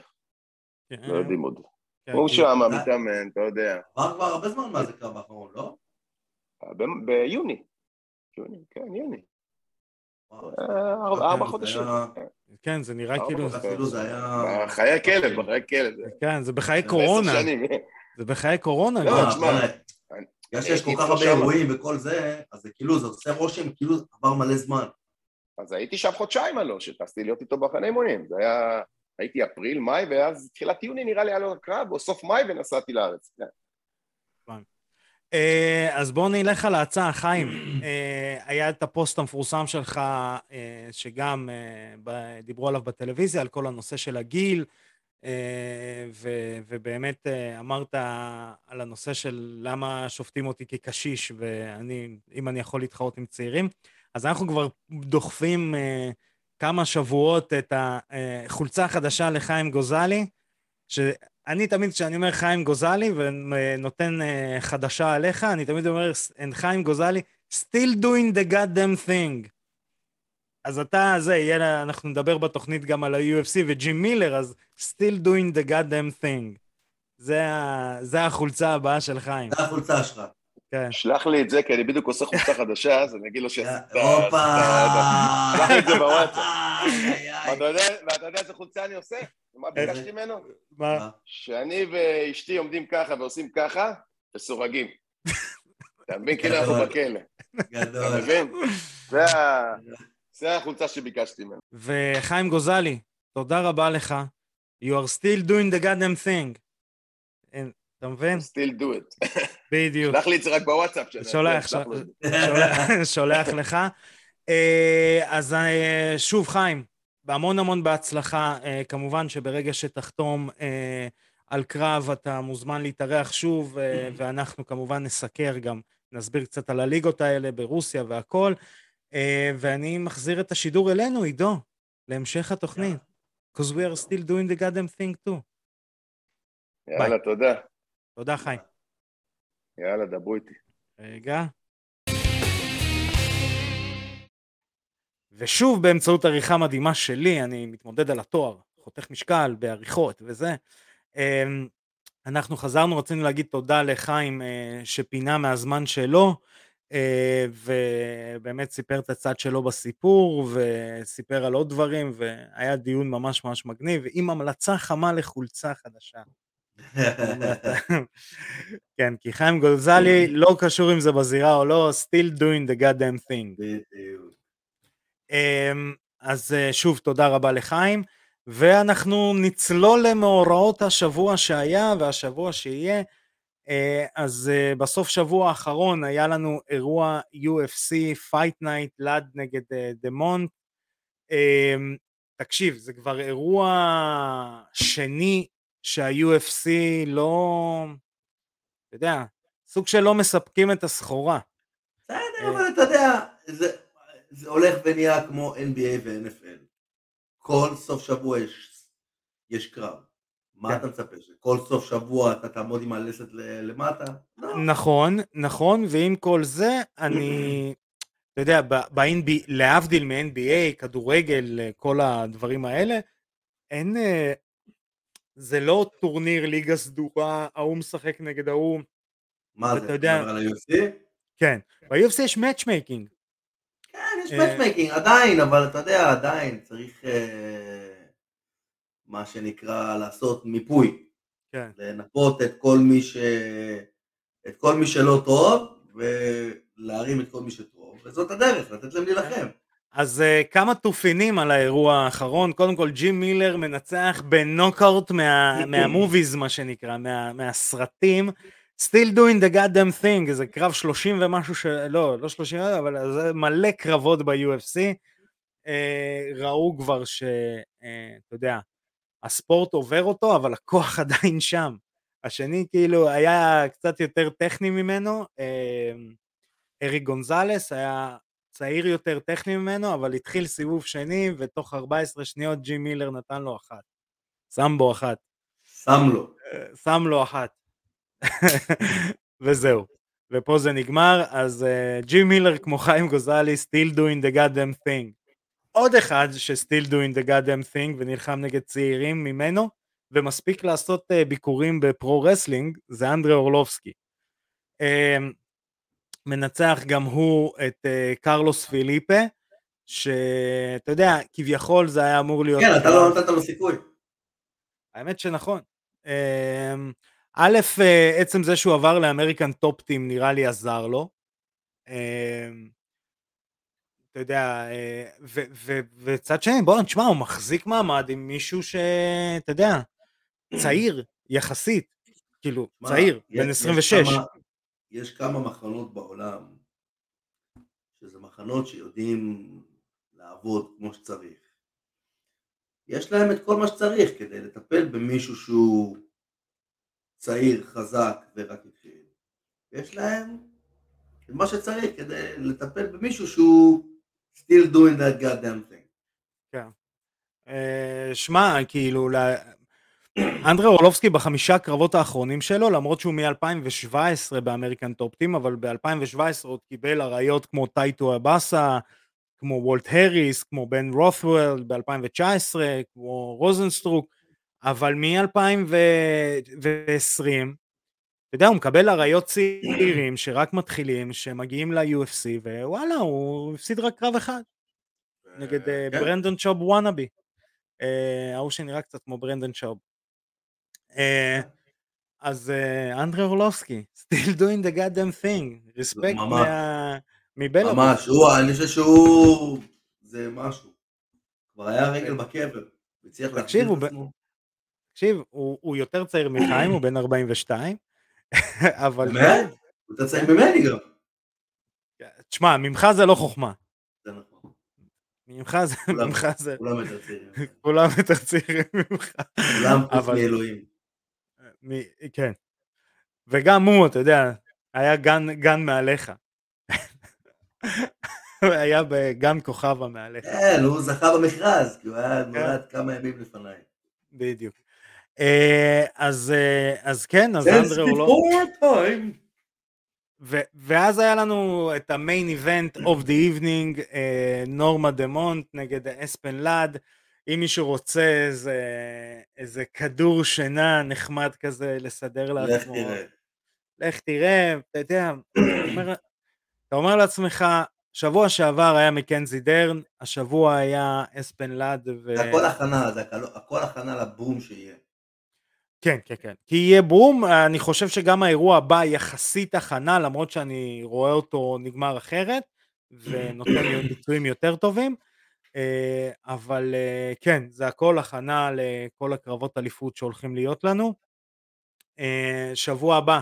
לא יודעים עוד. הוא שם, המתאמן, אתה יודע. עבר כבר הרבה זמן מה זה קרב האחרון, לא? ביוני. יוני, כן, יוני. ארבע חודשים. כן, זה נראה כאילו... בחיי כלב, בחיי כלב. כן, זה בחיי קורונה. זה בחיי קורונה. לא, תשמע. יש שיש כל כך הרבה אירועים וכל זה, אז זה כאילו, זה עושה רושם, כאילו עבר מלא זמן. אז הייתי שם חודשיים עלו, שטסתי להיות איתו בחני אימונים. זה היה... הייתי אפריל, מאי, ואז תחילת יוני נראה לי היה לו הקרב, או סוף מאי, ונסעתי לארץ. אז בואו נלך על ההצעה, חיים. היה את הפוסט המפורסם שלך, שגם דיברו עליו בטלוויזיה, על כל הנושא של הגיל, ובאמת אמרת על הנושא של למה שופטים אותי כקשיש, ואם אני יכול להתחרות עם צעירים, אז אנחנו כבר דוחפים... כמה שבועות את החולצה החדשה לחיים גוזלי, שאני תמיד, כשאני אומר חיים גוזלי ונותן חדשה עליך, אני תמיד אומר, חיים גוזלי, still doing the goddamn thing. אז אתה, זה, יהיה, אנחנו נדבר בתוכנית גם על ה-יו אף סי וג'ים מילר, אז still doing the goddamn thing. זה, זה החולצה הבאה של חיים. זה החולצה שלך. שלח לי את זה, כי אני בדיוק עושה חולצה חדשה, אז אני אגיד לו ש... הופה! שלח לי את זה בוואטסאפ. ואתה יודע איזה חולצה אני עושה? מה ביקשתי ממנו? מה? שאני ואשתי עומדים ככה ועושים ככה, וסורגים. אתה מבין? כאילו אנחנו בכלא. גדול. אתה מבין? זה החולצה שביקשתי ממנו. וחיים גוזלי, תודה רבה לך. You are still doing the goddamn thing. אתה מבין? still do it. בדיוק. שלח לי את זה רק בוואטסאפ שלנו. שולח לך. אז שוב, חיים, בהמון המון בהצלחה, כמובן שברגע שתחתום על קרב, אתה מוזמן להתארח שוב, ואנחנו כמובן נסקר גם, נסביר קצת על הליגות האלה ברוסיה והכל, ואני מחזיר את השידור אלינו, עידו, להמשך התוכנית. Because we are still doing the goddamn thing too. יאללה, תודה. תודה, חיים. יאללה, דברו איתי. רגע. ושוב באמצעות עריכה מדהימה שלי, אני מתמודד על התואר, חותך משקל בעריכות וזה, אנחנו חזרנו, רצינו להגיד תודה לחיים שפינה מהזמן שלו, ובאמת סיפר את הצד שלו בסיפור, וסיפר על עוד דברים, והיה דיון ממש ממש מגניב, עם המלצה חמה לחולצה חדשה. כן, כי חיים גולזלי לא קשור אם זה בזירה או לא, still doing the goddamn thing. אז שוב תודה רבה לחיים, ואנחנו נצלול למאורעות השבוע שהיה והשבוע שיהיה. אז בסוף שבוע האחרון היה לנו אירוע יו אף סי Fight Night לד נגד דמונט. תקשיב, זה כבר אירוע שני שה-יו אף סי לא, אתה יודע, סוג שלא מספקים את הסחורה. בסדר, אבל אתה יודע, זה, זה הולך ונהיה כמו אן בי איי ו-אן אף אל. כל סוף שבוע יש, יש קרב. מה אתה מצפה? שכל סוף שבוע אתה תעמוד עם הלסת למטה? נכון, נכון, ועם כל זה, אני, אתה יודע, להבדיל מ-אן בי איי, כדורגל, כל הדברים האלה, אין, זה לא טורניר ליגה סדורה, ההוא משחק נגד ההוא. מה זה? אתה אומר על ה-יו אף סי? כן, ב-יו אף סי יש מאץ'מייקינג. כן, יש מאץ'מייקינג, עדיין, אבל אתה יודע, עדיין צריך מה שנקרא לעשות מיפוי. כן. לנפות את כל מי ש... את כל מי שלא טוב, ולהרים את כל מי שטוב, וזאת הדרך, לתת להם להילחם. אז uh, כמה תופינים על האירוע האחרון. קודם כל ג'ים מילר מנצח בנוקאוט מה, מהמוביז, מה שנקרא, מה, מהסרטים, still doing the goddamn thing, זה קרב שלושים ומשהו, ש... לא, לא שלושים, אבל זה מלא קרבות ב-יו אף סי, uh, ראו כבר ש, uh, אתה יודע, הספורט עובר אותו, אבל הכוח עדיין שם. השני כאילו היה קצת יותר טכני ממנו, uh, אריק גונזלס היה צעיר יותר טכני ממנו, אבל התחיל סיבוב שני, ותוך ארבע עשרה שניות ג'י מילר נתן לו אחת. שם בו אחת. שם לו. שם לו אחת. וזהו. ופה זה נגמר, אז ג'י מילר כמו חיים גוזלי, still doing the goddamn thing. עוד אחד ש-still doing the goddamn thing, ונלחם נגד צעירים ממנו, ומספיק לעשות ביקורים בפרו-רסלינג, זה אנדרי אורלובסקי. מנצח גם הוא את קרלוס פיליפה, שאתה יודע, כביכול זה היה אמור להיות... כן, אתה לא נתת לו סיכוי. האמת שנכון. א', עצם זה שהוא עבר לאמריקן טופ-טים נראה לי עזר לו. אתה יודע, וצד שני, בואו נשמע, הוא מחזיק מעמד עם מישהו שאתה יודע, צעיר, יחסית, כאילו, צעיר, בן עשרים ושש. יש כמה מחנות בעולם, שזה מחנות שיודעים לעבוד כמו שצריך. יש להם את כל מה שצריך כדי לטפל במישהו שהוא צעיר, חזק ורק התחיל. יש להם את מה שצריך כדי לטפל במישהו שהוא still doing that goddamn thing. כן. שמע, כאילו, אנדרי אורלובסקי בחמישה הקרבות האחרונים שלו, למרות שהוא מ-אלפיים שבע עשרה באמריקן טופ-טים, אבל ב-אלפיים שבע עשרה עוד קיבל הראיות כמו טייטו אבאסה, כמו וולט הריס, כמו בן רות'וול, ב-אלפיים תשע עשרה, כמו רוזנסטרוק, אבל מ-אלפיים עשרים, אתה יודע, הוא מקבל הראיות צעירים שרק מתחילים, שמגיעים ל-יו אף סי, ווואלה, הוא הפסיד רק קרב אחד, נגד ברנדון שוב וואנאבי, ההוא שנראה קצת כמו ברנדון שוב. אז אנדרי אורלובסקי still doing the goddamn thing, respect מבלאב. ממש, אני חושב שהוא זה משהו, כבר היה רגל בקבר, מצליח להקשיב. תקשיב, הוא יותר צעיר מחיים, הוא בן ארבעים ושתיים, אבל באמת? הוא יותר צעיר ממני גם. תשמע, ממך זה לא חוכמה. זה נכון. ממך זה, ממך זה. כולם יותר צעירים. כולם יותר צעירים ממך. כולם חוץ מאלוהים. כן, וגם הוא, אתה יודע, היה גן, גן מעליך, היה בגן כוכבה מעליך. כן, הוא זכה במכרז, כי הוא היה נולד כמה ימים לפניי. בדיוק. אז כן, אז אנדרי אורלובסקי... ואז היה לנו את המיין איבנט of the evening, נורמה דמונט נגד אספן לד. אם מישהו רוצה איזה, איזה כדור שינה נחמד כזה לסדר לעצמו, לך תראה. לך תראה, אתה יודע, אתה אומר לעצמך, שבוע שעבר היה מקנזי דרן, השבוע היה אספן לד. ו... זה הכל הכנה, זה הכל הכנה לבום שיהיה. כן, כן, כן. כי יהיה ברום, אני חושב שגם האירוע הבא יחסית הכנה, למרות שאני רואה אותו נגמר אחרת, ונותן לי ביצועים יותר טובים, אבל כן, זה הכל הכנה לכל הקרבות אליפות שהולכים להיות לנו. שבוע הבא,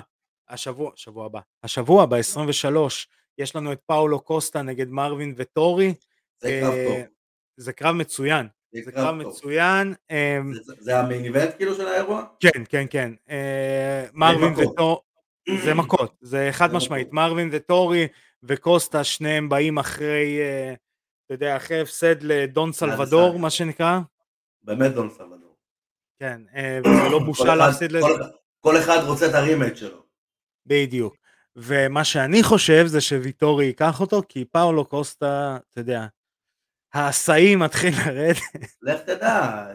השבוע, שבוע הבא, השבוע ב-עשרים ושלוש, יש לנו את פאולו קוסטה נגד מרווין וטורי. זה קרב טוב. זה קרב מצוין. זה קרב מצוין. זה המיין איבנט כאילו של האירוע? כן, כן, כן. מרווין וטורי, זה מכות, זה חד משמעית. מרווין וטורי וקוסטה, שניהם באים אחרי, אתה יודע, אחרי הפסד לדון סלבדור, מה שנקרא. באמת דון סלבדור. כן, וזה לא בושה להפסד לזה. כל אחד רוצה את הרימייט שלו. בדיוק. ומה שאני חושב זה שוויטורי ייקח אותו, כי פאולו קוסטה, אתה יודע, העשאי מתחיל לרדת. לך תדע,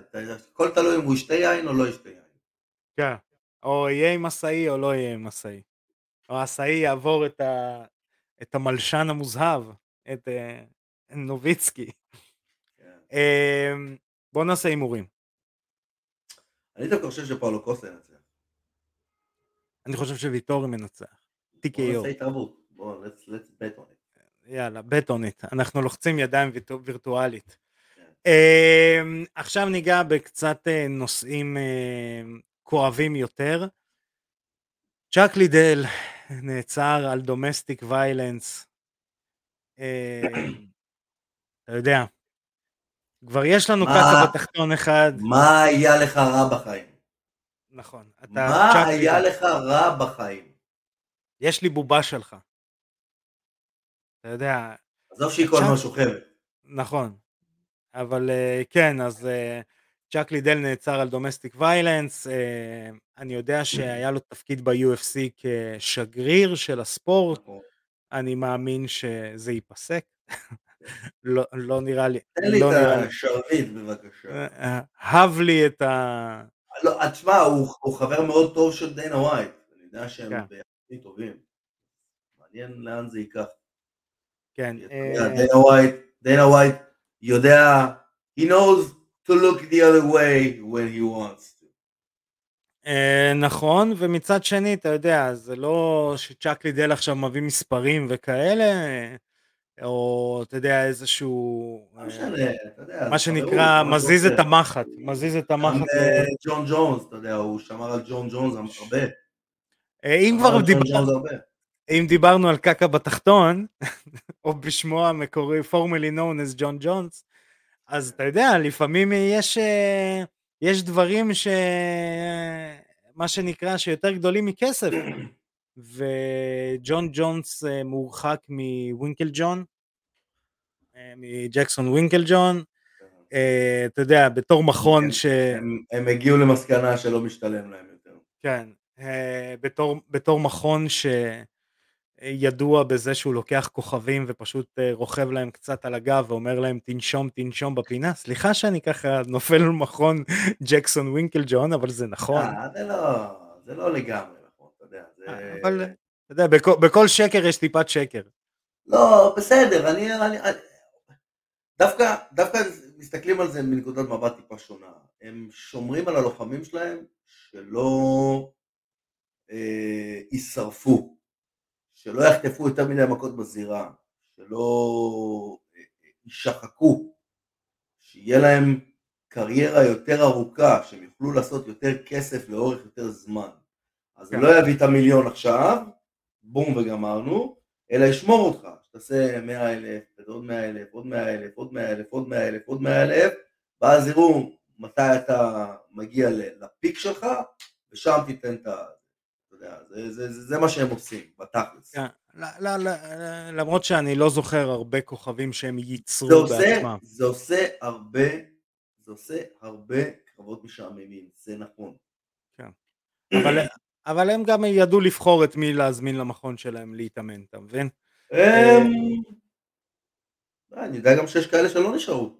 כל תלוי אם הוא ישתה יין או לא ישתה יין. כן, או יהיה עם עשאי או לא יהיה עם עשאי. או העשאי יעבור את, ה... את המלשן המוזהב, את uh, נוביצקי. כן. Uh, בוא נעשה אימורים. אני דווקא חושב שפאולו קוסטה ינצח. אני חושב שוויטורי מנצח. בוא נעשה התערבות, בוא נעשה בטונית. יאללה, בטונית, אנחנו לוחצים ידיים וירטואלית. עכשיו ניגע בקצת נושאים כואבים יותר. צ'אק לידל נעצר על דומסטיק ויילנס. אתה יודע, כבר יש לנו ככה בתחתון אחד. מה היה לך רע בחיים? נכון. מה היה לך רע בחיים? יש לי בובה שלך. אתה יודע... עזוב שהיא כל משהו חבר. נכון. אבל כן, אז צ'אק לידל נעצר על דומסטיק ויילנס. אני יודע שהיה לו תפקיד ב-יו אף סי כשגריר של הספורט. אני מאמין שזה ייפסק. לא נראה לי... תן לי את השרביט בבקשה. אהב לי את ה... תשמע, הוא חבר מאוד טוב של דיינה ווייט. אני יודע שהם... טובים. מעניין לאן זה ייקח. כן. דיינה ווייט, דיינה ווייט, יודע, he knows to look the other way when he wants to. נכון, ומצד שני, אתה יודע, זה לא שצ'אק לידל עכשיו מביא מספרים וכאלה, או אתה יודע, איזשהו... מה שנקרא, מזיז את המחט. מזיז את המחט. ג'ון ג'ונס, אתה יודע, הוא שמר על ג'ון ג'ונס הרבה. אם כבר דיברנו, אם דיברנו על קקה בתחתון, או בשמו המקורי, formally known as John Jones, אז אתה יודע, לפעמים יש, יש דברים ש... מה שנקרא, שיותר גדולים מכסף, וג'ון ג'ונס מורחק מווינקל ג'ון, מג'קסון ווינקל ג'ון, אתה יודע, בתור מכון ש... הם, הם הגיעו למסקנה שלא משתלם להם יותר. כן. בתור, בתור מכון שידוע בזה שהוא לוקח כוכבים ופשוט רוכב להם קצת על הגב ואומר להם תנשום תנשום בפינה, סליחה שאני ככה נופל למכון ג'קסון ווינקל ג'ון, אבל זה נכון. זה לא, זה לא לגמרי נכון, אתה יודע, זה... אבל, אתה יודע, בכל, בכל שקר יש טיפת שקר. לא, בסדר, אני, אני, אני... דווקא, דווקא מסתכלים על זה מנקודת מבט טיפה שונה. הם שומרים על הלוחמים שלהם שלא... יישרפו, שלא יחטפו יותר מיני מכות בזירה, שלא יישחקו, שיהיה להם קריירה יותר ארוכה, שהם יוכלו לעשות יותר כסף לאורך יותר זמן. אז כן. לא יביא את המיליון עכשיו, בום וגמרנו, אלא ישמור אותך, שתעשה מאה אלף, עוד מאה אלף, עוד מאה אלף, עוד מאה אלף, עוד מאה אלף, עוד מאה אלף, ואז יראו מתי אתה מגיע לפיק שלך, ושם תיתן את ה... זה, זה, זה, זה מה שהם עושים, בתכלס. למרות שאני לא זוכר הרבה כוכבים שהם ייצרו בעצמם. זה עושה הרבה, זה עושה הרבה קרבות משעממים, זה נכון. אבל אבל הם גם ידעו לבחור את מי להזמין למכון שלהם להתאמן, אתה מבין? אני יודע גם שיש כאלה שלא נשארו.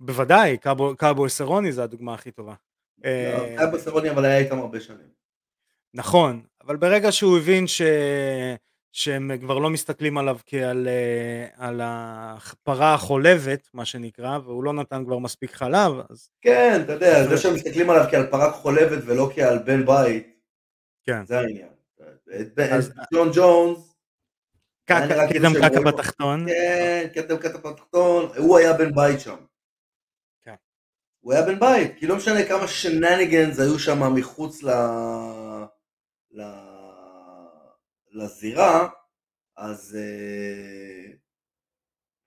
בוודאי, קאבו אסרוני זה הדוגמה הכי טובה. קאבו אסרוני אבל היה איתם הרבה שנים. נכון, אבל ברגע שהוא הבין שהם כבר לא מסתכלים עליו כעל הפרה החולבת, מה שנקרא, והוא לא נתן כבר מספיק חלב. כן, אתה יודע, זה שהם מסתכלים עליו כעל פרה חולבת ולא כעל בן בית, זה העניין. ג'ון ג'ונס, קדם קטה בתחתון. כן, קדם קטה בתחתון, הוא היה בן בית שם. הוא היה בן בית, כי לא משנה כמה שנניגנס היו שם מחוץ ל... ל... לזירה, אז uh,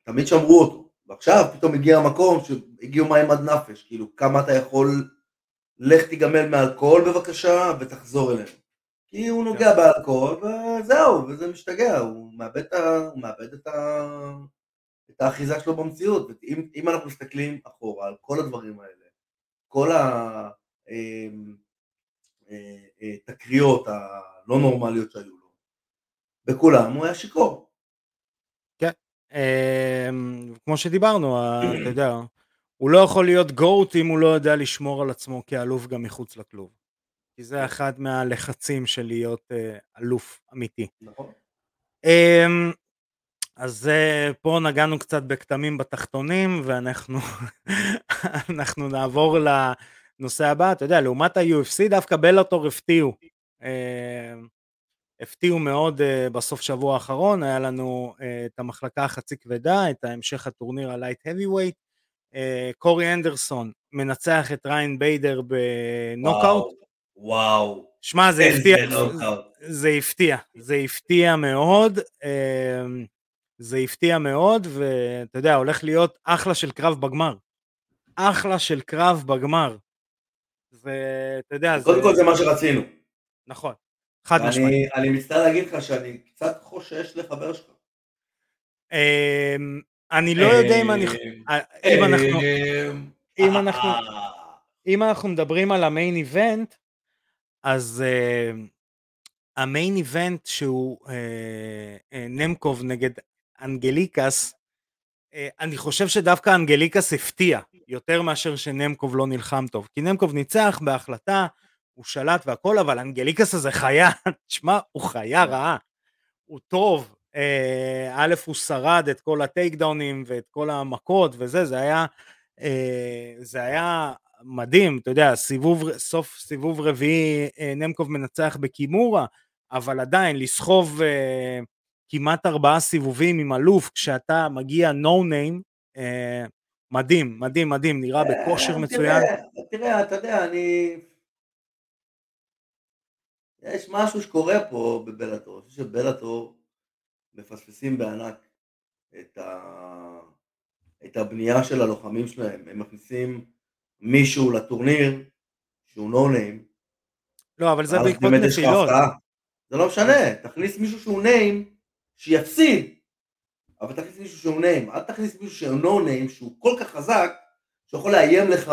תמיד שמרו אותו. ועכשיו פתאום הגיע המקום שהגיעו מים עד נפש, כאילו כמה אתה יכול, לך תיגמל מאלכוהול בבקשה ותחזור אלינו. כי הוא נוגע באלכוהול וזהו, וזה משתגע, הוא מאבד את, ה... הוא מאבד את, ה... את האחיזה שלו במציאות. ואם, אם אנחנו מסתכלים אחורה על כל הדברים האלה, כל ה... תקריות הלא נורמליות שהיו לו. בכולם הוא היה שיקור. כן. כמו שדיברנו, אתה יודע, הוא לא יכול להיות גאוט אם הוא לא יודע לשמור על עצמו כאלוף גם מחוץ לכלוב. כי זה אחד מהלחצים של להיות אלוף אמיתי. נכון. אז פה נגענו קצת בקטמים בתחתונים, ואנחנו נעבור ל... נושא הבא, אתה יודע, לעומת ה-יו אף סי, דווקא בלאטור הפתיעו. הפתיעו מאוד בסוף שבוע האחרון, היה לנו את המחלקה החצי כבדה, את המשך הטורניר ה-Light Heavyweight, קורי אנדרסון מנצח את ריין ביידר בנוקאוט. וואו. שמע, זה הפתיע. זה הפתיע. זה הפתיע מאוד. זה הפתיע מאוד, ואתה יודע, הולך להיות אחלה של קרב בגמר. אחלה של קרב בגמר. ואתה יודע, קודם זה... כל זה מה שרצינו. נכון, חד משמעית. אני מצטער להגיד לך שאני קצת חושש לחבר שלך. אני לא יודע אם אני... אם אנחנו... אם אנחנו... אם אנחנו מדברים על המיין איבנט, אז המיין איבנט שהוא נמקוב נגד אנגליקס, אני חושב שדווקא אנגליקס הפתיע יותר מאשר שנמקוב לא נלחם טוב, כי נמקוב ניצח בהחלטה, הוא שלט והכל, אבל אנגליקס הזה חיה, תשמע, הוא חיה רעה, הוא טוב, א' הוא שרד את כל הטייק דאונים ואת כל המכות וזה, זה היה, זה היה מדהים, אתה יודע, סיבוב, סוף סיבוב רביעי נמקוב מנצח בקימורה, אבל עדיין לסחוב כמעט ארבעה סיבובים עם אלוף, כשאתה מגיע no name, מדהים, מדהים, מדהים, נראה בכושר מצוין. תראה, אתה יודע, אני... יש משהו שקורה פה בבלאטור, אני חושב שבלאטור מפספסים בענק את הבנייה של הלוחמים שלהם, הם מכניסים מישהו לטורניר שהוא no name. לא, אבל זה בעקבות נפילות. זה לא משנה, תכניס מישהו שהוא name, שיפסיד, אבל תכניס מישהו שהוא נעים, אל תכניס מישהו שהוא לא נעים, שהוא כל כך חזק, שיכול לאיים לך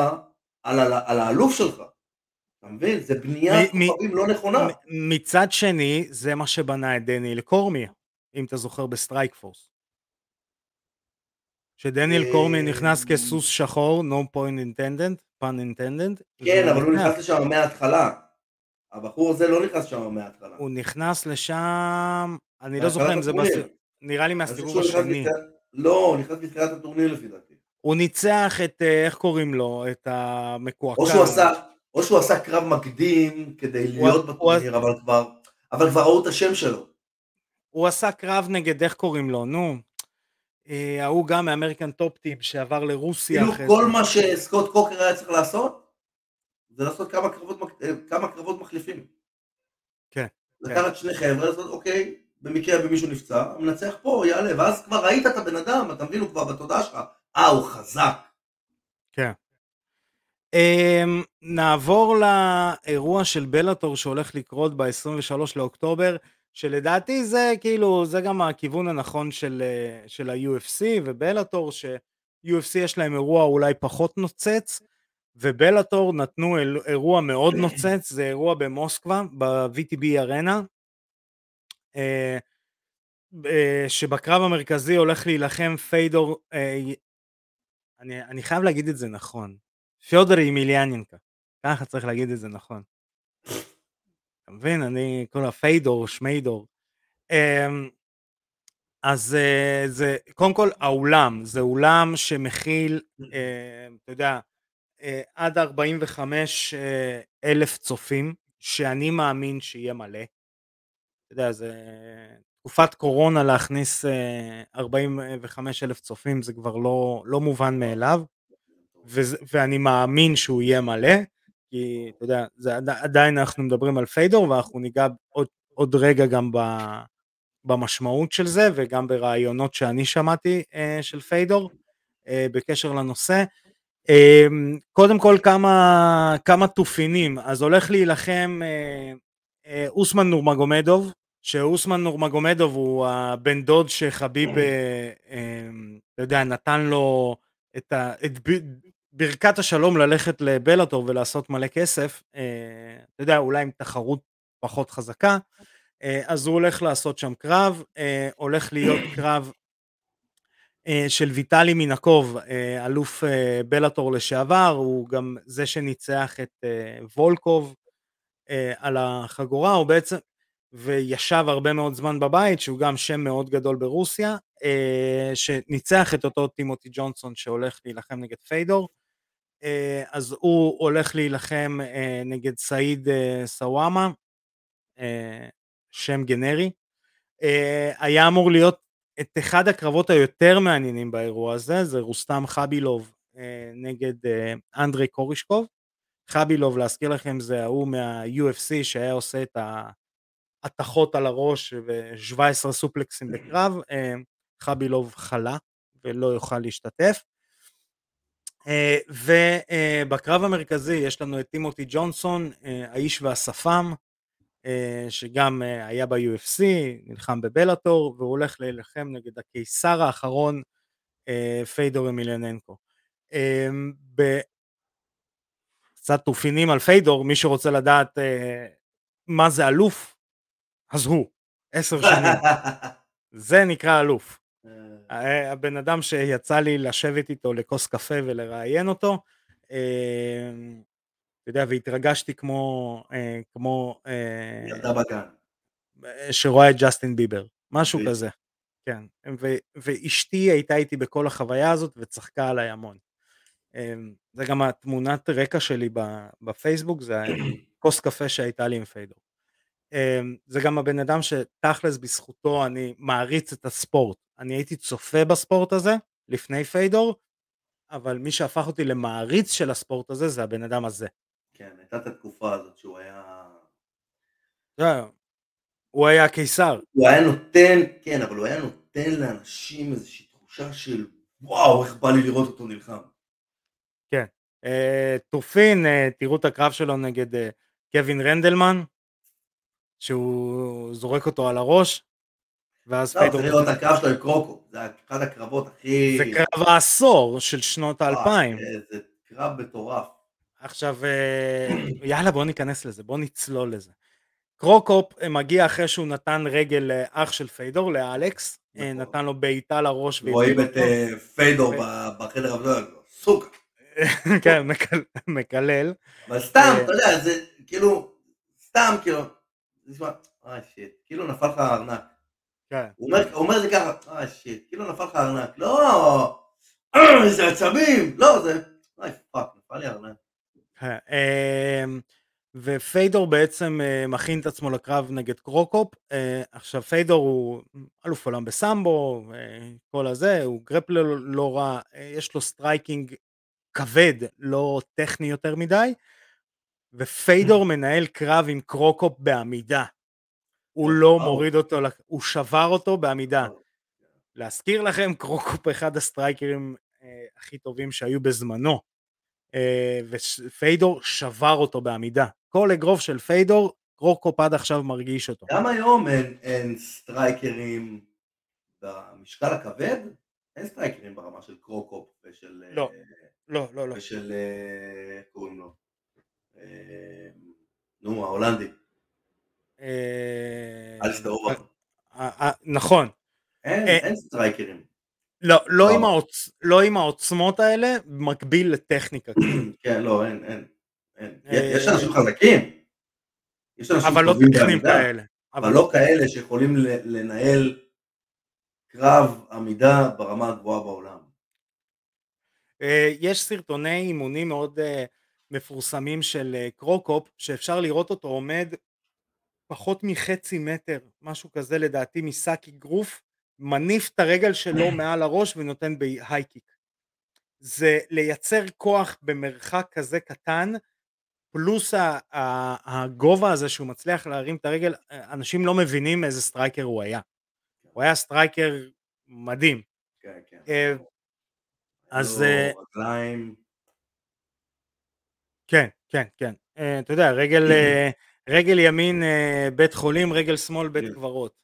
על, על, על האלוף שלך, אתה מבין? זה בניית כוכבים לא נכונה. מצד שני, זה מה שבנה את דניאל קורמיה, אם אתה זוכר בסטרייק פורס, שדניאל קורמיה נכנס כסוס שחור, no point intended, pun intended. כן, אבל הוא נכנס לשם מההתחלה, הבחור הזה לא נכנס שם מההתחלה. הוא נכנס לשם... אני לא זוכר אם זה בסדר, נראה לי מהסיבוב השני. לא, הוא נכנס בתחילת הטורניר לפי דעתי. הוא ניצח את, איך קוראים לו, את המקועקה. או שהוא עשה קרב מקדים כדי להיות בטורניר, אבל כבר ראו את השם שלו. הוא עשה קרב נגד, איך קוראים לו, נו. ההוא גם מאמריקן טופ-טים שעבר לרוסיה. כל מה שסקוט קוקר היה צריך לעשות, זה לעשות כמה קרבות מחליפים. כן. לקחת שני חבר'ה, לעשות אוקיי, במקרה במישהו נפצע, המנצח פה, יעלה, ואז כבר ראית את הבן אדם, אתה מבין, הוא כבר בתודעה שלך, אה, הוא חזק. כן. נעבור לאירוע של בלאטור שהולך לקרות ב-עשרים ושלושה לאוקטובר, שלדעתי זה כאילו, זה גם הכיוון הנכון של, של ה-יו אף סי ובלאטור, ש-יו אף סי יש להם אירוע אולי פחות נוצץ, ובלאטור נתנו אירוע מאוד נוצץ, זה אירוע במוסקבה, ב-וי טי בי ארנה, שבקרב המרכזי הולך להילחם פיידור, אני, אני חייב להגיד את זה נכון, פיודור אימיליאנינקה, ככה צריך להגיד את זה נכון. אתה מבין, אני כל הפיידור, שמיידור. אז זה, קודם כל, האולם, זה אולם שמכיל, אתה יודע, עד ארבעים וחמישה אלף צופים, שאני מאמין שיהיה מלא. אתה יודע, זה תקופת קורונה להכניס ארבעים וחמישה אלף צופים, זה כבר לא, לא מובן מאליו, וזה, ואני מאמין שהוא יהיה מלא, כי אתה יודע, זה, עדיין אנחנו מדברים על פיידור, ואנחנו ניגע עוד, עוד רגע גם ב, במשמעות של זה, וגם ברעיונות שאני שמעתי של פיידור, בקשר לנושא. קודם כל כמה, כמה תופינים, אז הולך להילחם אוסמן נורמגומדוב, שאוסמן נורמגומדוב הוא הבן דוד שחביב, אתה יודע, נתן לו את, ה, את ברכת השלום ללכת לבלאטור ולעשות מלא כסף, אתה יודע, אולי עם תחרות פחות חזקה, אז הוא הולך לעשות שם קרב, הולך להיות קרב של ויטלי מינקוב, אלוף בלאטור לשעבר, הוא גם זה שניצח את וולקוב על החגורה, הוא בעצם, וישב הרבה מאוד זמן בבית, שהוא גם שם מאוד גדול ברוסיה, שניצח את אותו טימותי ג'ונסון שהולך להילחם נגד פיידור, אז הוא הולך להילחם נגד סעיד סוואמה, שם גנרי, היה אמור להיות את אחד הקרבות היותר מעניינים באירוע הזה, זה רוסטם חבילוב נגד אנדרי קורישקוב, חבילוב להזכיר לכם זה הוא מה-יו אף סי שהיה עושה את ההתחות על הראש ו-שבעה עשר סופלקסים בקרב, חבילוב חלה ולא יוכל להשתתף, ובקרב המרכזי יש לנו את טימותי ג'ונסון, האיש והשפם, שגם היה ב-יו אף סי, נלחם בבלאטור, והוא הולך להילחם נגד הקיסר האחרון, פיידור אימיליאננקו. בצד תופינים על פיידור, מי שרוצה לדעת מה זה אלוף, אז הוא, עשר שנים. זה נקרא אלוף. הבן אדם שיצא לי לשבת איתו לכוס קפה ולראיין אותו, אתה יודע, והתרגשתי כמו, אה, כמו, אה, ילדה בגן. שרואה את ג'סטין ביבר, משהו כזה, כן, ו, ואשתי הייתה איתי בכל החוויה הזאת, וצחקה עליי המון, אה, זה גם התמונת רקע שלי בפייסבוק, זה כוס קפה שהייתה לי עם פיידור, אה, זה גם הבן אדם שתכלס בזכותו, אני מעריץ את הספורט, אני הייתי צופה בספורט הזה, לפני פיידור, אבל מי שהפך אותי למעריץ של הספורט הזה, זה הבן אדם הזה, כן, הייתה את התקופה הזאת שהוא היה... הוא היה קיסר. הוא היה נותן, כן, אבל הוא היה נותן לאנשים איזושהי תחושה של וואו, איך בא לי לראות אותו נלחם. כן. תופין, תראו את הקרב שלו נגד קווין רנדלמן, שהוא זורק אותו על הראש, ואז פיידור... זה לא את הקרב שלו עם קרוקו, זה אחד הקרבות הכי... זה קרב העשור של שנות האלפיים. זה קרב מטורף. עכשיו, יאללה, בוא ניכנס לזה, בוא נצלול לזה. קרוקופ מגיע אחרי שהוא נתן רגל לאח של פיידור, לאלכס, נתן לו בעיטה לראש. רואים את פיידור בחדר הבנועל, סוג. כן, מקלל. אבל סתם, אתה יודע, זה כאילו, סתם כאילו, נשמע, אה שיט, כאילו נפל לך ארנק. הוא אומר לי ככה, אה שיט, כאילו נפל לך ארנק, לא, אה, זה עצבים, לא, זה, אה, פאק, נפל לי ארנק. ופיידור בעצם מכין את עצמו לקרב נגד קרוקופ. עכשיו פיידור הוא אלוף עולם בסמבו, כל הזה, הוא גרפלר לא רע, יש לו סטרייקינג כבד, לא טכני יותר מדי, ופיידור מנהל קרב עם קרוקופ בעמידה, הוא לא מוריד אותו, הוא שבר אותו בעמידה. להזכיר לכם, קרוקופ אחד הסטרייקרים הכי טובים שהיו בזמנו, ופיידור שבר אותו בעמידה, כל אגרוף של פיידור קרוקופ עד עכשיו מרגיש אותו. גם היום אין סטרייקרים במשקל הכבד אין סטרייקרים ברמה של קרוקופ ושל... לא, לא, לא. ושל, איך קוראים לו? נו, ההולנדי. אלסטאובה. נכון. אין סטרייקרים. לא עם העוצמות האלה, מקביל לטכניקה. כן, לא, אין, אין. יש אנשים חזקים. אבל לא טכנים כאלה. אבל לא כאלה שיכולים לנהל קרב עמידה ברמה הגבוהה בעולם. יש סרטוני אימונים מאוד מפורסמים של קרוקופ, שאפשר לראות אותו עומד פחות מחצי מטר, משהו כזה לדעתי מסאקי גרוף, מניף את הרגל שלו מעל הראש ונותן בהייקיק. זה לייצר כוח במרחק כזה קטן, פלוס הגובה הזה שהוא מצליח להרים את הרגל, אנשים לא מבינים איזה סטרייקר הוא היה. הוא היה סטרייקר מדהים. כן, כן. אז... כן, כן, כן. אתה יודע, רגל ימין בית חולים, רגל שמאל בית קברות.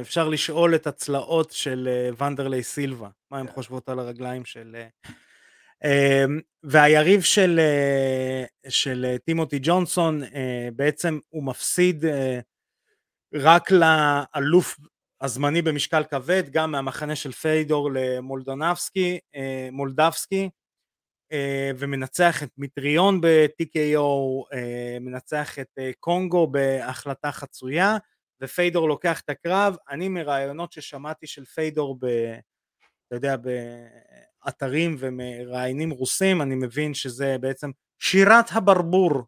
אפשר לשאול את הצלעות של ונדרלי סילבה, מה הן חושבות על הרגליים של... והיריב של, של טימותי ג'ונסון, בעצם הוא מפסיד רק לאלוף הזמני במשקל כבד, גם מהמחנה של פיידור למולדנבסקי, מולדבסקי, ומנצח את מטריון ב-טי קיי או, מנצח את קונגו בהחלטה חצויה, ופיידור לוקח את הקרב. אני מראיונות ששמעתי של פיידור ב... אתה יודע, באתרים ומראיינים רוסים, אני מבין שזה בעצם שירת הברבור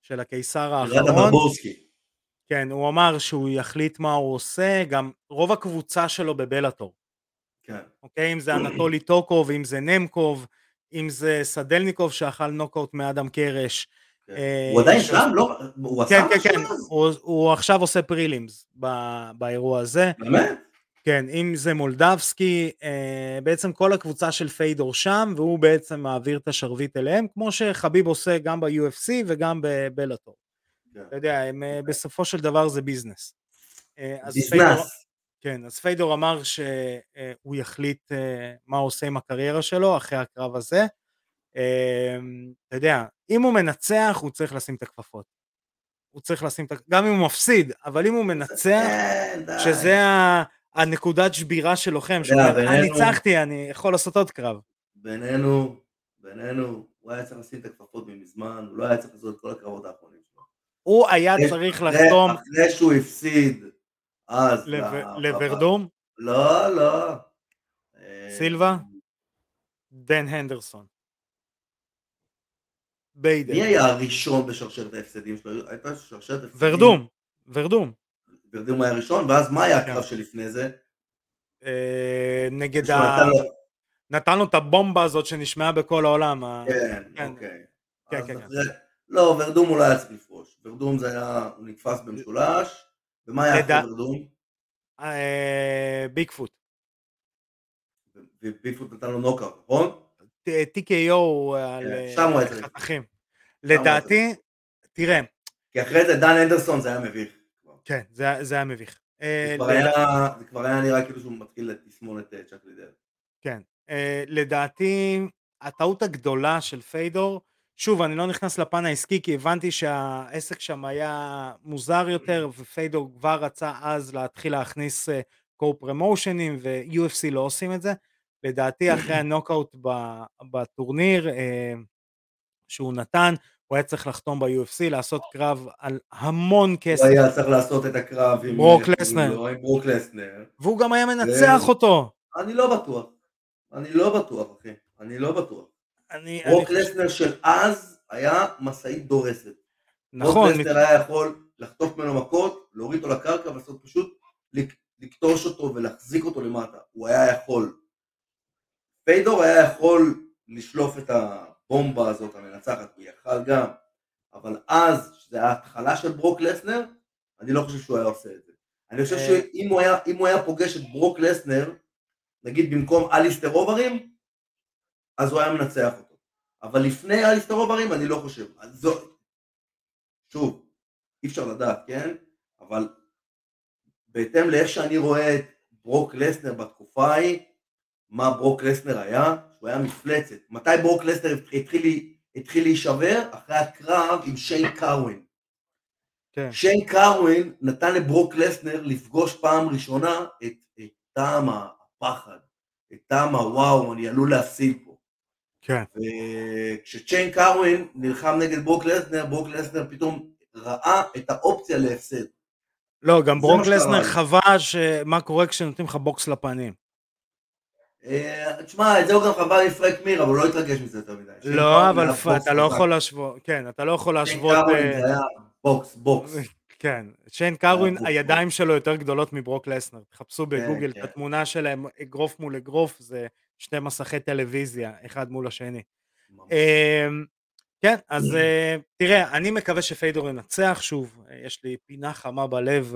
של הקיסר האחרון. שירת הברבורסקי. כן, הוא אמר שהוא יחליט מה הוא עושה, גם רוב הקבוצה שלו בבלאטור. כן. אוקיי, אם זה אנטולי טוקוב, אם זה נמקוב, אם זה סדלניקוב שאכל נוקאוט מאדם קרש. הוא עדיין שם? לא? כן, כן, כן, הוא עכשיו עושה פרילימס באירוע הזה. באמת? כן, אם זה מולדבסקי, בעצם כל הקבוצה של פיידור שם, והוא בעצם מעביר את השרביט אליהם, כמו שחביב עושה גם ב-יו אף סי וגם בבלאטור. אתה יודע, בסופו של דבר זה ביזנס. ביזנס. כן, אז פיידור אמר שהוא יחליט מה הוא עושה עם הקריירה שלו אחרי הקרב הזה. אתה יודע, אם הוא מנצח, הוא צריך לשים את הכפפות. הוא צריך לשים את... גם אם הוא מפסיד, אבל אם הוא מנצח, שזה הנקודת שבירה של לוחם, אני ניצחתי, אני יכול לעשות עוד קרב. בינינו, בינינו, הוא היה צריך לשים את הכפפות מזמן, הוא לא היה צריך לעשות את כל הקרבות האחרונים. הוא היה צריך לחתום... אחרי שהוא הפסיד, אז... לברדום? לא, לא. סילבה? דן הנדרסון. ביידן. מי היה הראשון בשרשרת ההפסדים שלו? הייתה שרשרת הפסדים. ורדום, ורדום. ורדום היה ראשון, ואז מה היה הקרב שלפני זה? נגד ה... נתנו את הבומבה הזאת שנשמעה בכל העולם. כן, אוקיי. כן, כן. לא, ורדום הוא לא היה צריך לפרוש. ורדום זה היה, הוא נתפס במשולש. ומה היה אחרי ורדום? ביגפוט. וביגפוט נתן לו נוקאוט, נכון? טי קיי או על חתכים. לדעתי, תראה. כי אחרי זה דן אנדרסון זה היה מביך. כן, זה היה מביך. זה כבר היה נראה כאילו שהוא מתחיל לתסמון את צ'אק לידר. כן. לדעתי, הטעות הגדולה של פיידור, שוב, אני לא נכנס לפן העסקי, כי הבנתי שהעסק שם היה מוזר יותר, ופיידור כבר רצה אז להתחיל להכניס קו-פרמושנים, ו-יו אף סי לא עושים את זה. לדעתי אחרי הנוקאוט בטורניר שהוא נתן, הוא היה צריך לחתום ב-יו אף סי, לעשות קרב על המון כסף. הוא היה צריך לעשות את הקרב עם ברוק לסנר. והוא גם היה מנצח אותו. אני לא בטוח. אני לא בטוח, אחי. אני לא בטוח. ברוק לסנר של אז היה מסעית דורסת. ברוק לסנר היה יכול לחטוף ממנו מכות, להוריד אותו לקרקע, ולעשות פשוט לקטוש אותו ולהחזיק אותו למטה. הוא היה יכול. פיידור היה יכול לשלוף את הבומבה הזאת המנצחת, הוא יכל גם, אבל אז, שזו ההתחלה של ברוק לסנר, אני לא חושב שהוא היה עושה את זה. אני חושב שאם הוא היה, אם הוא היה פוגש את ברוק לסנר, נגיד במקום אליסטר אוברים, אז הוא היה מנצח אותו. אבל לפני אליסטר אוברים, אני לא חושב. זו... שוב, אי אפשר לדעת, כן? אבל בהתאם לאיך שאני רואה את ברוק לסנר בתקופה ההיא, מה ברוק לסנר היה? הוא היה מפלצת. מתי ברוק לסנר התחיל, התחיל להישבר? אחרי הקרב עם שיין קארווין. כן. שיין קארווין נתן לברוק לסנר לפגוש פעם ראשונה את, את טעם הפחד, את טעם הוואו, אני עלול להפסיד פה. כן. וכששיין קארווין נלחם נגד ברוק לסנר, ברוק לסנר פתאום ראה את האופציה להפסד. לא, גם ברוק לסנר חווה שמה קורה כשנותנים לך בוקס לפנים. תשמע, את זה הוא גם חווה לפרק מיר, אבל הוא לא התרגש מזה יותר מדי. לא, אבל אתה לא יכול להשוות, כן, אתה לא יכול להשוות... שיין קארווין זה היה בוקס, בוקס. כן, שיין קארווין, הידיים שלו יותר גדולות מברוק לסנר. תחפשו בגוגל את התמונה שלהם, אגרוף מול אגרוף, זה שני מסכי טלוויזיה, אחד מול השני. כן, אז תראה, אני מקווה שפיידור ינצח שוב, יש לי פינה חמה בלב.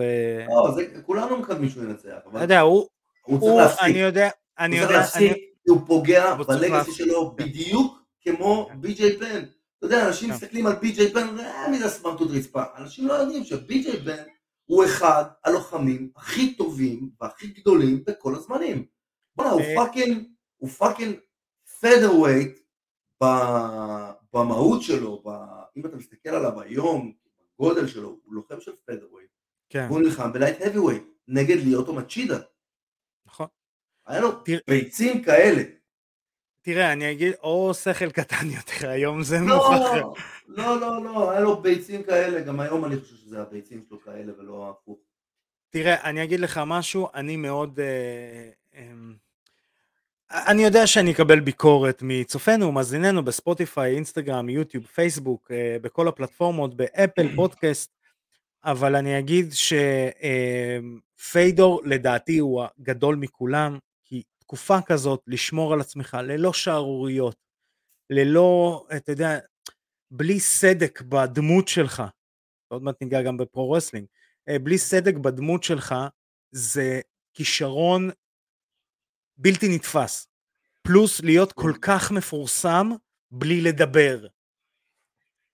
לא, כולנו מקווים שהוא ינצח. אני יודע, הוא... הוא צריך להפסיק, הוא פוגע בלגסי שלו בדיוק כמו בי-ג'יי פן. אתה יודע, אנשים מסתכלים על בי-ג'יי פן, אה, מי זה סמרטוט רצפה. אנשים לא יודעים שבי-ג'יי פן הוא אחד הלוחמים הכי טובים והכי גדולים בכל הזמנים. בואו, הוא פאקינג, הוא פאקינג פדרווייט במהות שלו, אם אתה מסתכל עליו היום, הגודל שלו, הוא לוחם של פדרווייט, והוא נלחם בלייט האביווייט, נגד ליאוטו מצ'ידה. נכון. היה לו ביצים כאלה. תראה, אני אגיד, או שכל קטן יותר, היום זה מוכח. לא, לא, לא, היה לו ביצים כאלה, גם היום אני חושב שזה הביצים שלו כאלה, ולא הפוך. תראה, אני אגיד לך משהו, אני מאוד... אני יודע שאני אקבל ביקורת מצופנו ומאזיננו בספוטיפיי, אינסטגרם, יוטיוב, פייסבוק, בכל הפלטפורמות, באפל פודקאסט, אבל אני אגיד שפיידור לדעתי הוא הגדול מכולם, כי תקופה כזאת לשמור על עצמך, ללא שערוריות, ללא, אתה יודע, בלי סדק בדמות שלך, עוד מעט ניגע גם בפרו-רסלינג, בלי סדק בדמות שלך, זה כישרון בלתי נתפס, פלוס להיות כל כך מפורסם, בלי לדבר.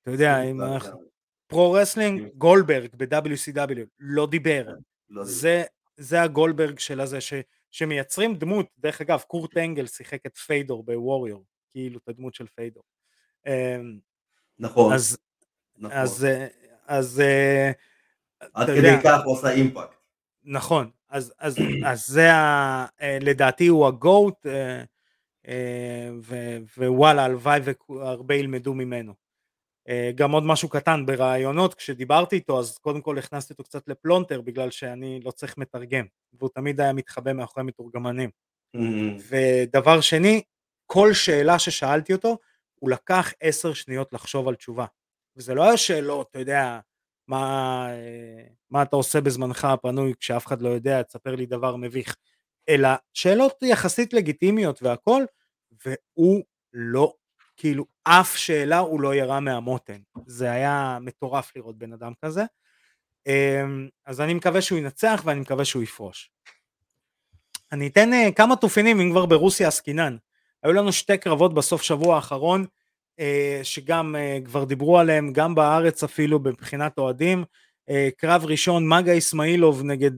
אתה יודע, אם אנחנו... פרו-רסלינג, גולברג ב-דאבליו סי דאבליו, לא דיבר. זה הגולברג של הזה, שמייצרים דמות, דרך אגב, קורט אנגל שיחק את פיידור בווריור, כאילו את הדמות של פיידור. נכון. אז... עד כדי כך הוא עושה אימפקט. נכון. אז, אז, אז זה ה, לדעתי הוא הגוט, ו, ווואלה, הלוואי והרבה ילמדו ממנו. גם עוד משהו קטן ברעיונות, כשדיברתי איתו, אז קודם כל הכנסתי אותו קצת לפלונטר, בגלל שאני לא צריך מתרגם, והוא תמיד היה מתחבא מאחורי מתורגמנים. ודבר שני, כל שאלה ששאלתי אותו, הוא לקח עשר שניות לחשוב על תשובה. וזה לא היה שאלות, אתה יודע... מה, מה אתה עושה בזמנך הפנוי כשאף אחד לא יודע, תספר לי דבר מביך, אלא שאלות יחסית לגיטימיות והכל, והוא לא, כאילו אף שאלה הוא לא יראה מהמותן, זה היה מטורף לראות בן אדם כזה, אז אני מקווה שהוא ינצח ואני מקווה שהוא יפרוש. אני אתן כמה תופינים, אם כבר ברוסיה הסקינן, היו לנו שתי קרבות בסוף שבוע האחרון, שגם כבר דיברו עליהם, גם בארץ אפילו בבחינת אוהדים, קרב ראשון מגה איסמאילוב נגד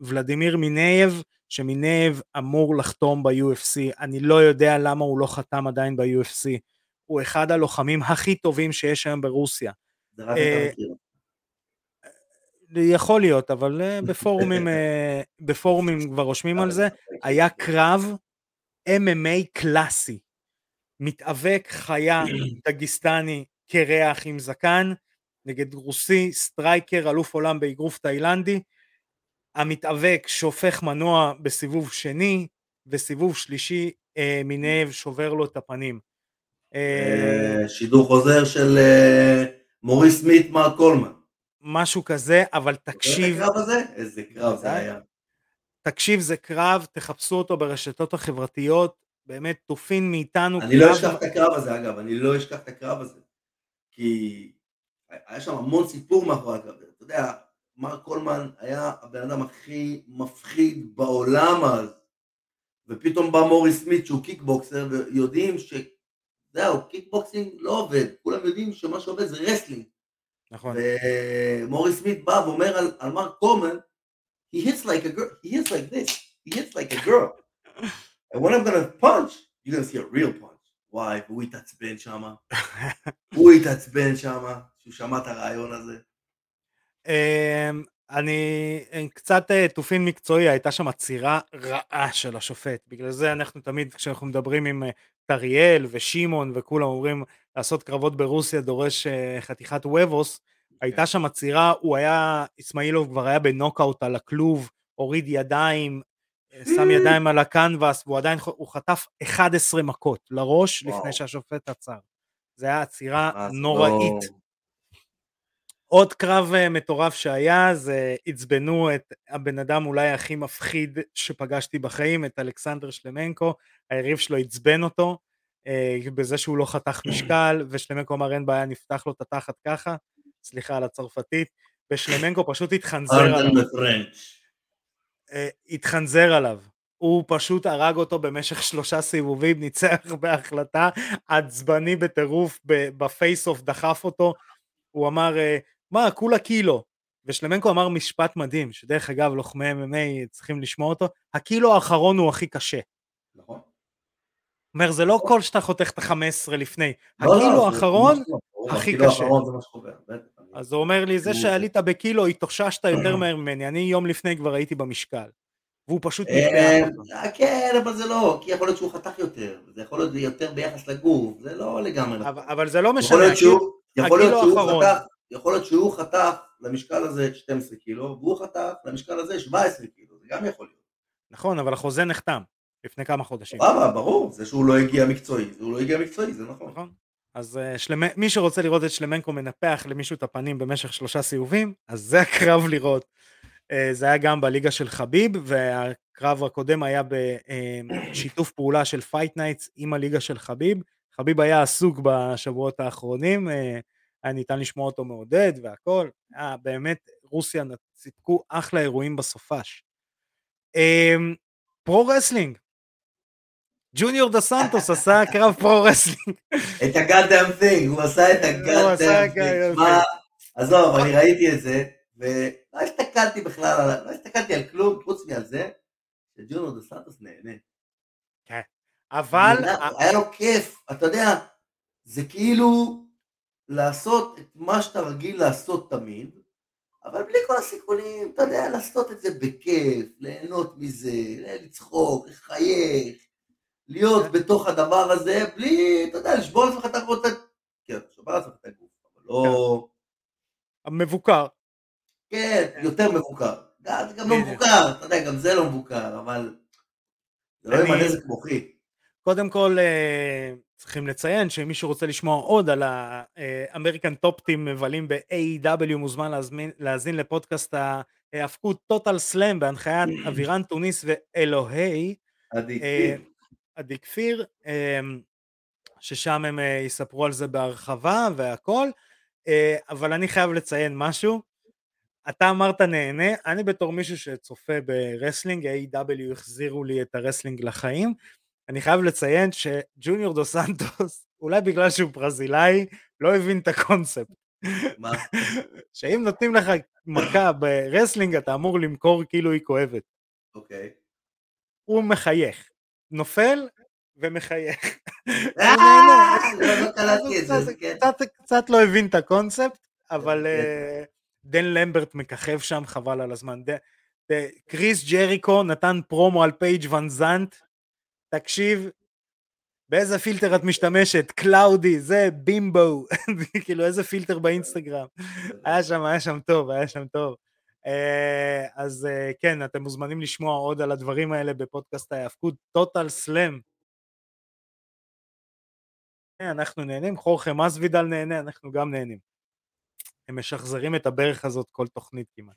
ולדימיר מינייב, שמינייב אמור לחתום ב-יו אף סי, אני לא יודע למה הוא לא חתם עדיין ב-יו אף סי, הוא אחד הלוחמים הכי טובים שיש היום ברוסיה. יכול להיות, אבל בפורומים, בפורומים כבר רושמים על זה, היה קרב אם אם איי קלאסי, מתאבק חיה דגיסטני קרח עם זקן נגד רוסי סטרייקר אלוף עולם באגרוף תאילנדי, המתאבק שופך מנוע בסיבוב שני וסיבוב שלישי אה, מינייב שובר לו את הפנים. אה, שידור חוזר של אה, מוריס סמית מר קולמן משהו כזה, אבל תקשיב איזה קרב הזה? איזה קרב זה היה, תקשיב זה קרב, תחפשו אותו ברשתות החברתיות, באמת תופין מאיתנו. אני לא אשכח את הקרב הזה, אגב, אני לא אשכח את הקרב הזה, כי היה שם המון סיפור מאחורי הקרב, אתה יודע, מר קולמן היה הבן אדם הכי מפחיד בעולם אז, ופתאום בא מוריס סמית שהוא קיקבוקסר, ויודעים שזהו, קיקבוקסינג לא עובד, כולם יודעים שמה שעובד זה רסלינג, נכון. ומוריס סמית בא ואומר על, על מר קולמן, he hits like a girl, he hits like this, he hits like a girl, And when I'm going to punch, you're going to see a real punch. וואי, והוא התעצבן שם. הוא התעצבן שם, שהוא שמע את הרעיון הזה. אני קצת תופין מקצועי, הייתה שם עצירה רעה של השופט. בגלל זה אנחנו תמיד, כשאנחנו מדברים עם טריאל ושימון וכולם אומרים, לעשות קרבות ברוסיה דורש חתיכת וובוס, הייתה שם עצירה, הוא היה, איסמאילוב כבר היה בנוקאוט על הכלוב, הוריד ידיים, שם ידיים על הקנבס, והוא עדיין, הוא חטף אחת עשרה מכות לראש, לפני שהשופט עצר. זה היה עצירה נוראית. עוד קרב מטורף שהיה, זה הצבנו את הבן אדם אולי הכי מפחיד שפגשתי בחיים, את אלכסנדר שלמנקו, היריב שלו הצבן אותו, בזה שהוא לא חתך משקל, ושלמנקו אמר אין בעיה, נפתח לו את התחת ככה, סליחה על הצרפתית, ושלמנקו פשוט התחנזר עליו. התחנזר עליו, הוא פשוט הרג אותו במשך שלושה סיבובים, ניצח בהחלטה, עצבני בטירוף, בפייס אוף דחף אותו, הוא אמר, מה, כולה קילו, ושלמנקו אמר משפט מדהים, שדרך אגב לוחמי M M A צריכים לשמוע אותו, הקילו האחרון הוא הכי קשה. נכון. אומר, זה לא כל שאתה חותך את ה-חמש עשרה לפני, הקילו האחרון הכי קשה. אז הוא אומר לי, זה שעלית בקילו, התאוששת יותר מהר ממני, אני יום לפני כבר הייתי במשקל, והוא פשוט נפגע. כן, אבל זה לא, כי יכול להיות שהוא חתך יותר, זה יכול להיות יותר ביחס לגוף, זה לא לגמרי. אבל זה לא משנה, יכול להיות שהוא חתך למשקל הזה שתים עשרה קילו, והוא חתך למשקל הזה שבע עשרה קילו, זה גם יכול להיות. נכון, אבל החוזה נחתם, לפני כמה חודשים. ברור, זה שהוא לא הגיע מקצועי, הוא לא הגיע מקצועי, זה נכון. אז מי שרוצה לראות את שלמנקו מנפח למישהו את הפנים במשך שלושה סיבובים, אז זה הקרב לראות. זה היה גם בליגה של חביב, והקרב הקודם היה בשיתוף פעולה של פייט נייטס עם הליגה של חביב. חביב היה עסוק בשבועות האחרונים, היה ניתן לשמוע אותו מעודד והכל. באמת, רוסיה סיפקו אחלה אירועים בסופש. פרו-רסלינג. ג'וניור דה סנטוס עשה קרב פרו-רסלינג. את ה-goddamn thing, הוא עשה את ה-goddamn thing. עזוב, אני ראיתי את זה, ולא הסתכלתי בכלל, לא הסתכלתי על כלום, חוץ מעל זה, שג'וניור דה סנטוס נהנה. כן, אבל... היה לו כיף, אתה יודע, זה כאילו לעשות את מה שאתה רגיל לעשות תמיד, אבל בלי כל הסיכונים, אתה יודע, לעשות את זה בכיף, ליהנות מזה, לצחוק, לחייך, להיות בתוך הדבר הזה, בלי, אתה יודע, לשבור לעצמך את הגוף, כן, לשבור לעצמך את הגוף, אבל לא... המבוקר. כן, יותר מבוקר. זה גם לא מבוקר, אתה יודע, גם זה לא מבוקר, אבל... זה לא ימנה זה כמוכי. קודם כל, צריכים לציין שמי שרוצה לשמוע עוד על האמריקן טופטים מבלים ב-A E W, מוזמן להזין לפודקאסט ההפקות טוטל סלאם, בהנחיית אבירן טוניס ואלוהי. עדי. עדי כפיר, ששם הם יספרו על זה בהרחבה והכל, אבל אני חייב לציין משהו, אתה אמרת נהנה, אני בתור מישהו שצופה ברסלינג, A E W החזירו לי את הרסלינג לחיים, אני חייב לציין שג'וניור דו סנטוס, אולי בגלל שהוא ברזילאי, לא הבין את הקונספט, שאם נותנים לך מכה ברסלינג, אתה אמור למכור כאילו היא כואבת, אוקיי, הוא מחייך, נופל ומחייך. קצת לא הבין את הקונספט, אבל דן למברט מככב שם, חבל על הזמן. קריס ג'ריקו נתן פרומו על פייג' ון זנט, תקשיב, באיזה פילטר את משתמשת? קלאודי, זה בימבו, כאילו איזה פילטר באינסטגרם. היה שם, היה שם טוב, היה שם טוב. אז כן, אתם מוזמנים לשמוע עוד על הדברים האלה בפודקאסט ההיאבקות טוטל סלאם. אנחנו נהנים, חורכה מסוידל נהנה, אנחנו גם נהנים. הם משחזרים את הברך הזאת כל תוכנית כמעט.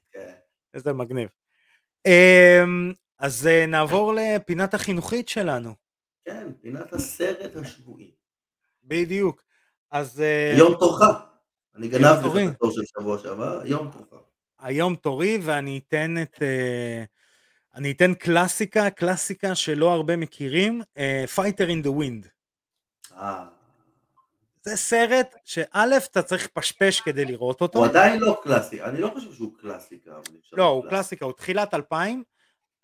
איזה מגניב. אז נעבור לפינת החינוכית שלנו. כן, פינת הסרט השבועי. בדיוק. יום תורך. אני גנבתי את התור של שבוע שעבר, יום תורך. היום תורי, ואני אתן את, אני אתן קלאסיקה, קלאסיקה שלא הרבה מכירים, Fighter in the Wind. זה סרט שא' אתה צריך פשפש כדי לראות אותו. הוא עדיין לא קלאסי, אני לא חושב שהוא קלאסיקה. לא, הוא קלאסיקה, הוא תחילת אלפיים,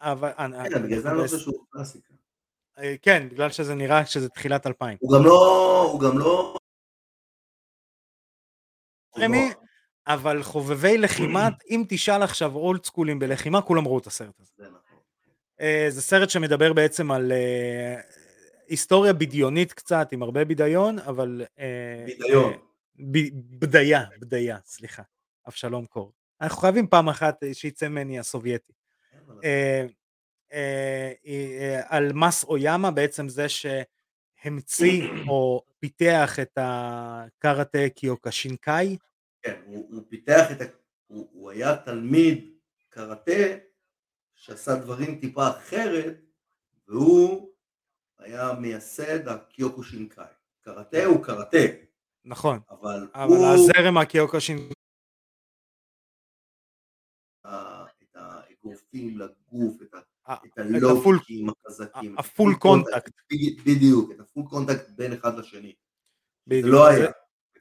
אבל... בגלל זה אני לא חושב שהוא קלאסיקה. כן, בגלל שזה נראה שזה תחילת אלפיים. הוא גם לא, הוא גם לא... רמי, אבל חובבי לחימה, אם תשאל עכשיו אולד סקולים בלחימה, כולם ראו את הסרט הזה. זה סרט שמדבר בעצם על היסטוריה בדיונית קצת, עם הרבה בדיון, אבל... בדיון. בדיה, בדיה, סליחה. אבשלום קור. אנחנו חייבים פעם אחת שיצא מני הסובייטי. על מס אויאמה, בעצם זה שהמציא או פיתח את הקארטה קיוקושינקאי. כן, הוא פיתח את, הוא היה תלמיד קארטה שעשה דברים טיפה אחרת, והוא היה מייסד הקיוקושינקאי. קארטה הוא קארטה. נכון, אבל הזרם הקיוקושינקאי. את האגרופים לגוף, את ה... את הלוקים החזקים, הפול קונטקט, בדיוק, את הפול קונטקט בין אחד לשני, זה לא היה.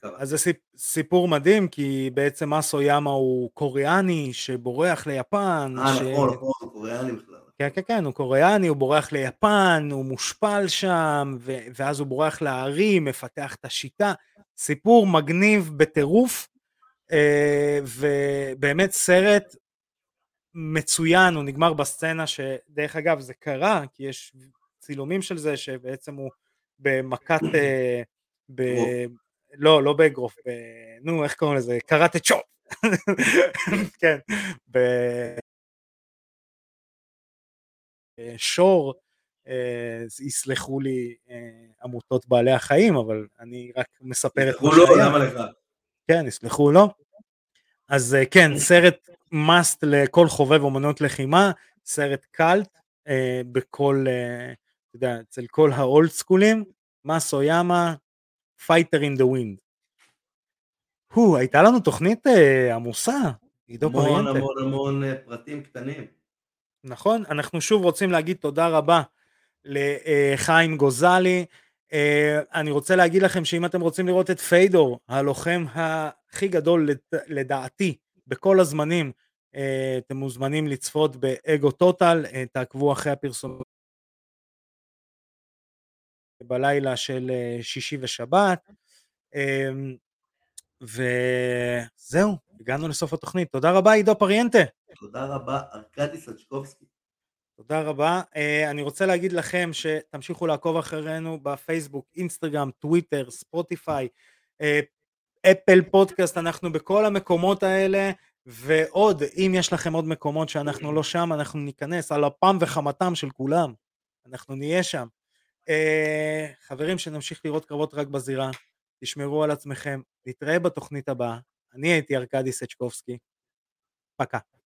אז זה סיפור מדהים, כי בעצם מאס אויאמה הוא קוריאני שבורח ליפן. אה, נכון, הוא קוריאני בכלל. כן, כן, כן, הוא קוריאני, הוא בורח ליפן, הוא מושפל שם, ואז הוא בורח להרים, מפתח את השיטה, סיפור מגניב בטירוף, ובאמת סרט מצוין. הוא נגמר בסצנה שדרך אגב זה קרה, כי יש צילומים של זה שבעצם הוא במכת ב... לא, לא באגרוף, ב... נו, איך קוראים לזה? קראטה צ'ופ. כן, ב... שור, יסלחו לי עמותות בעלי החיים, אבל אני רק מספר את מה שהיה. יסלחו לו, למה לך? כן, יסלחו לו. אז כן, סרט מאסט לכל חובב אומנות לחימה, סרט קלט, אה, בכל, אה, אתה יודע, אצל כל האולד סקולים, מאס אויאמה, Fighter in the Wind. הו, הייתה לנו תוכנית אה, עמוסה. המון המון, המון המון פרטים קטנים. נכון, אנחנו שוב רוצים להגיד תודה רבה לחיים גוזלי. אה, אני רוצה להגיד לכם שאם אתם רוצים לראות את פיידור, הלוחם הכי גדול לדעתי, בכל הזמנים, אתם מוזמנים לצפות באגו טוטל, תעקבו אחרי הפרסום בלילה של שישי ושבת, וזהו, הגענו לסוף התוכנית. תודה רבה עידו פריאנטה. תודה רבה ארקדי סצ'קובסקי. תודה רבה. אני רוצה להגיד לכם שתמשיכו לעקוב אחרינו בפייסבוק, אינסטגרם, טוויטר, ספוטיפיי, אפל פודקאסט, אנחנו בכל המקומות האלה, ועוד, אם יש לכם עוד מקומות שאנחנו לא שם, אנחנו ניכנס על הפעם וחמתם של כולם, אנחנו נהיה שם. אה, חברים, שנמשיך לראות קרבות רק בזירה, תשמרו על עצמכם, נתראה בתוכנית הבאה, אני הייתי ארקדי סצ'קובסקי, פקה.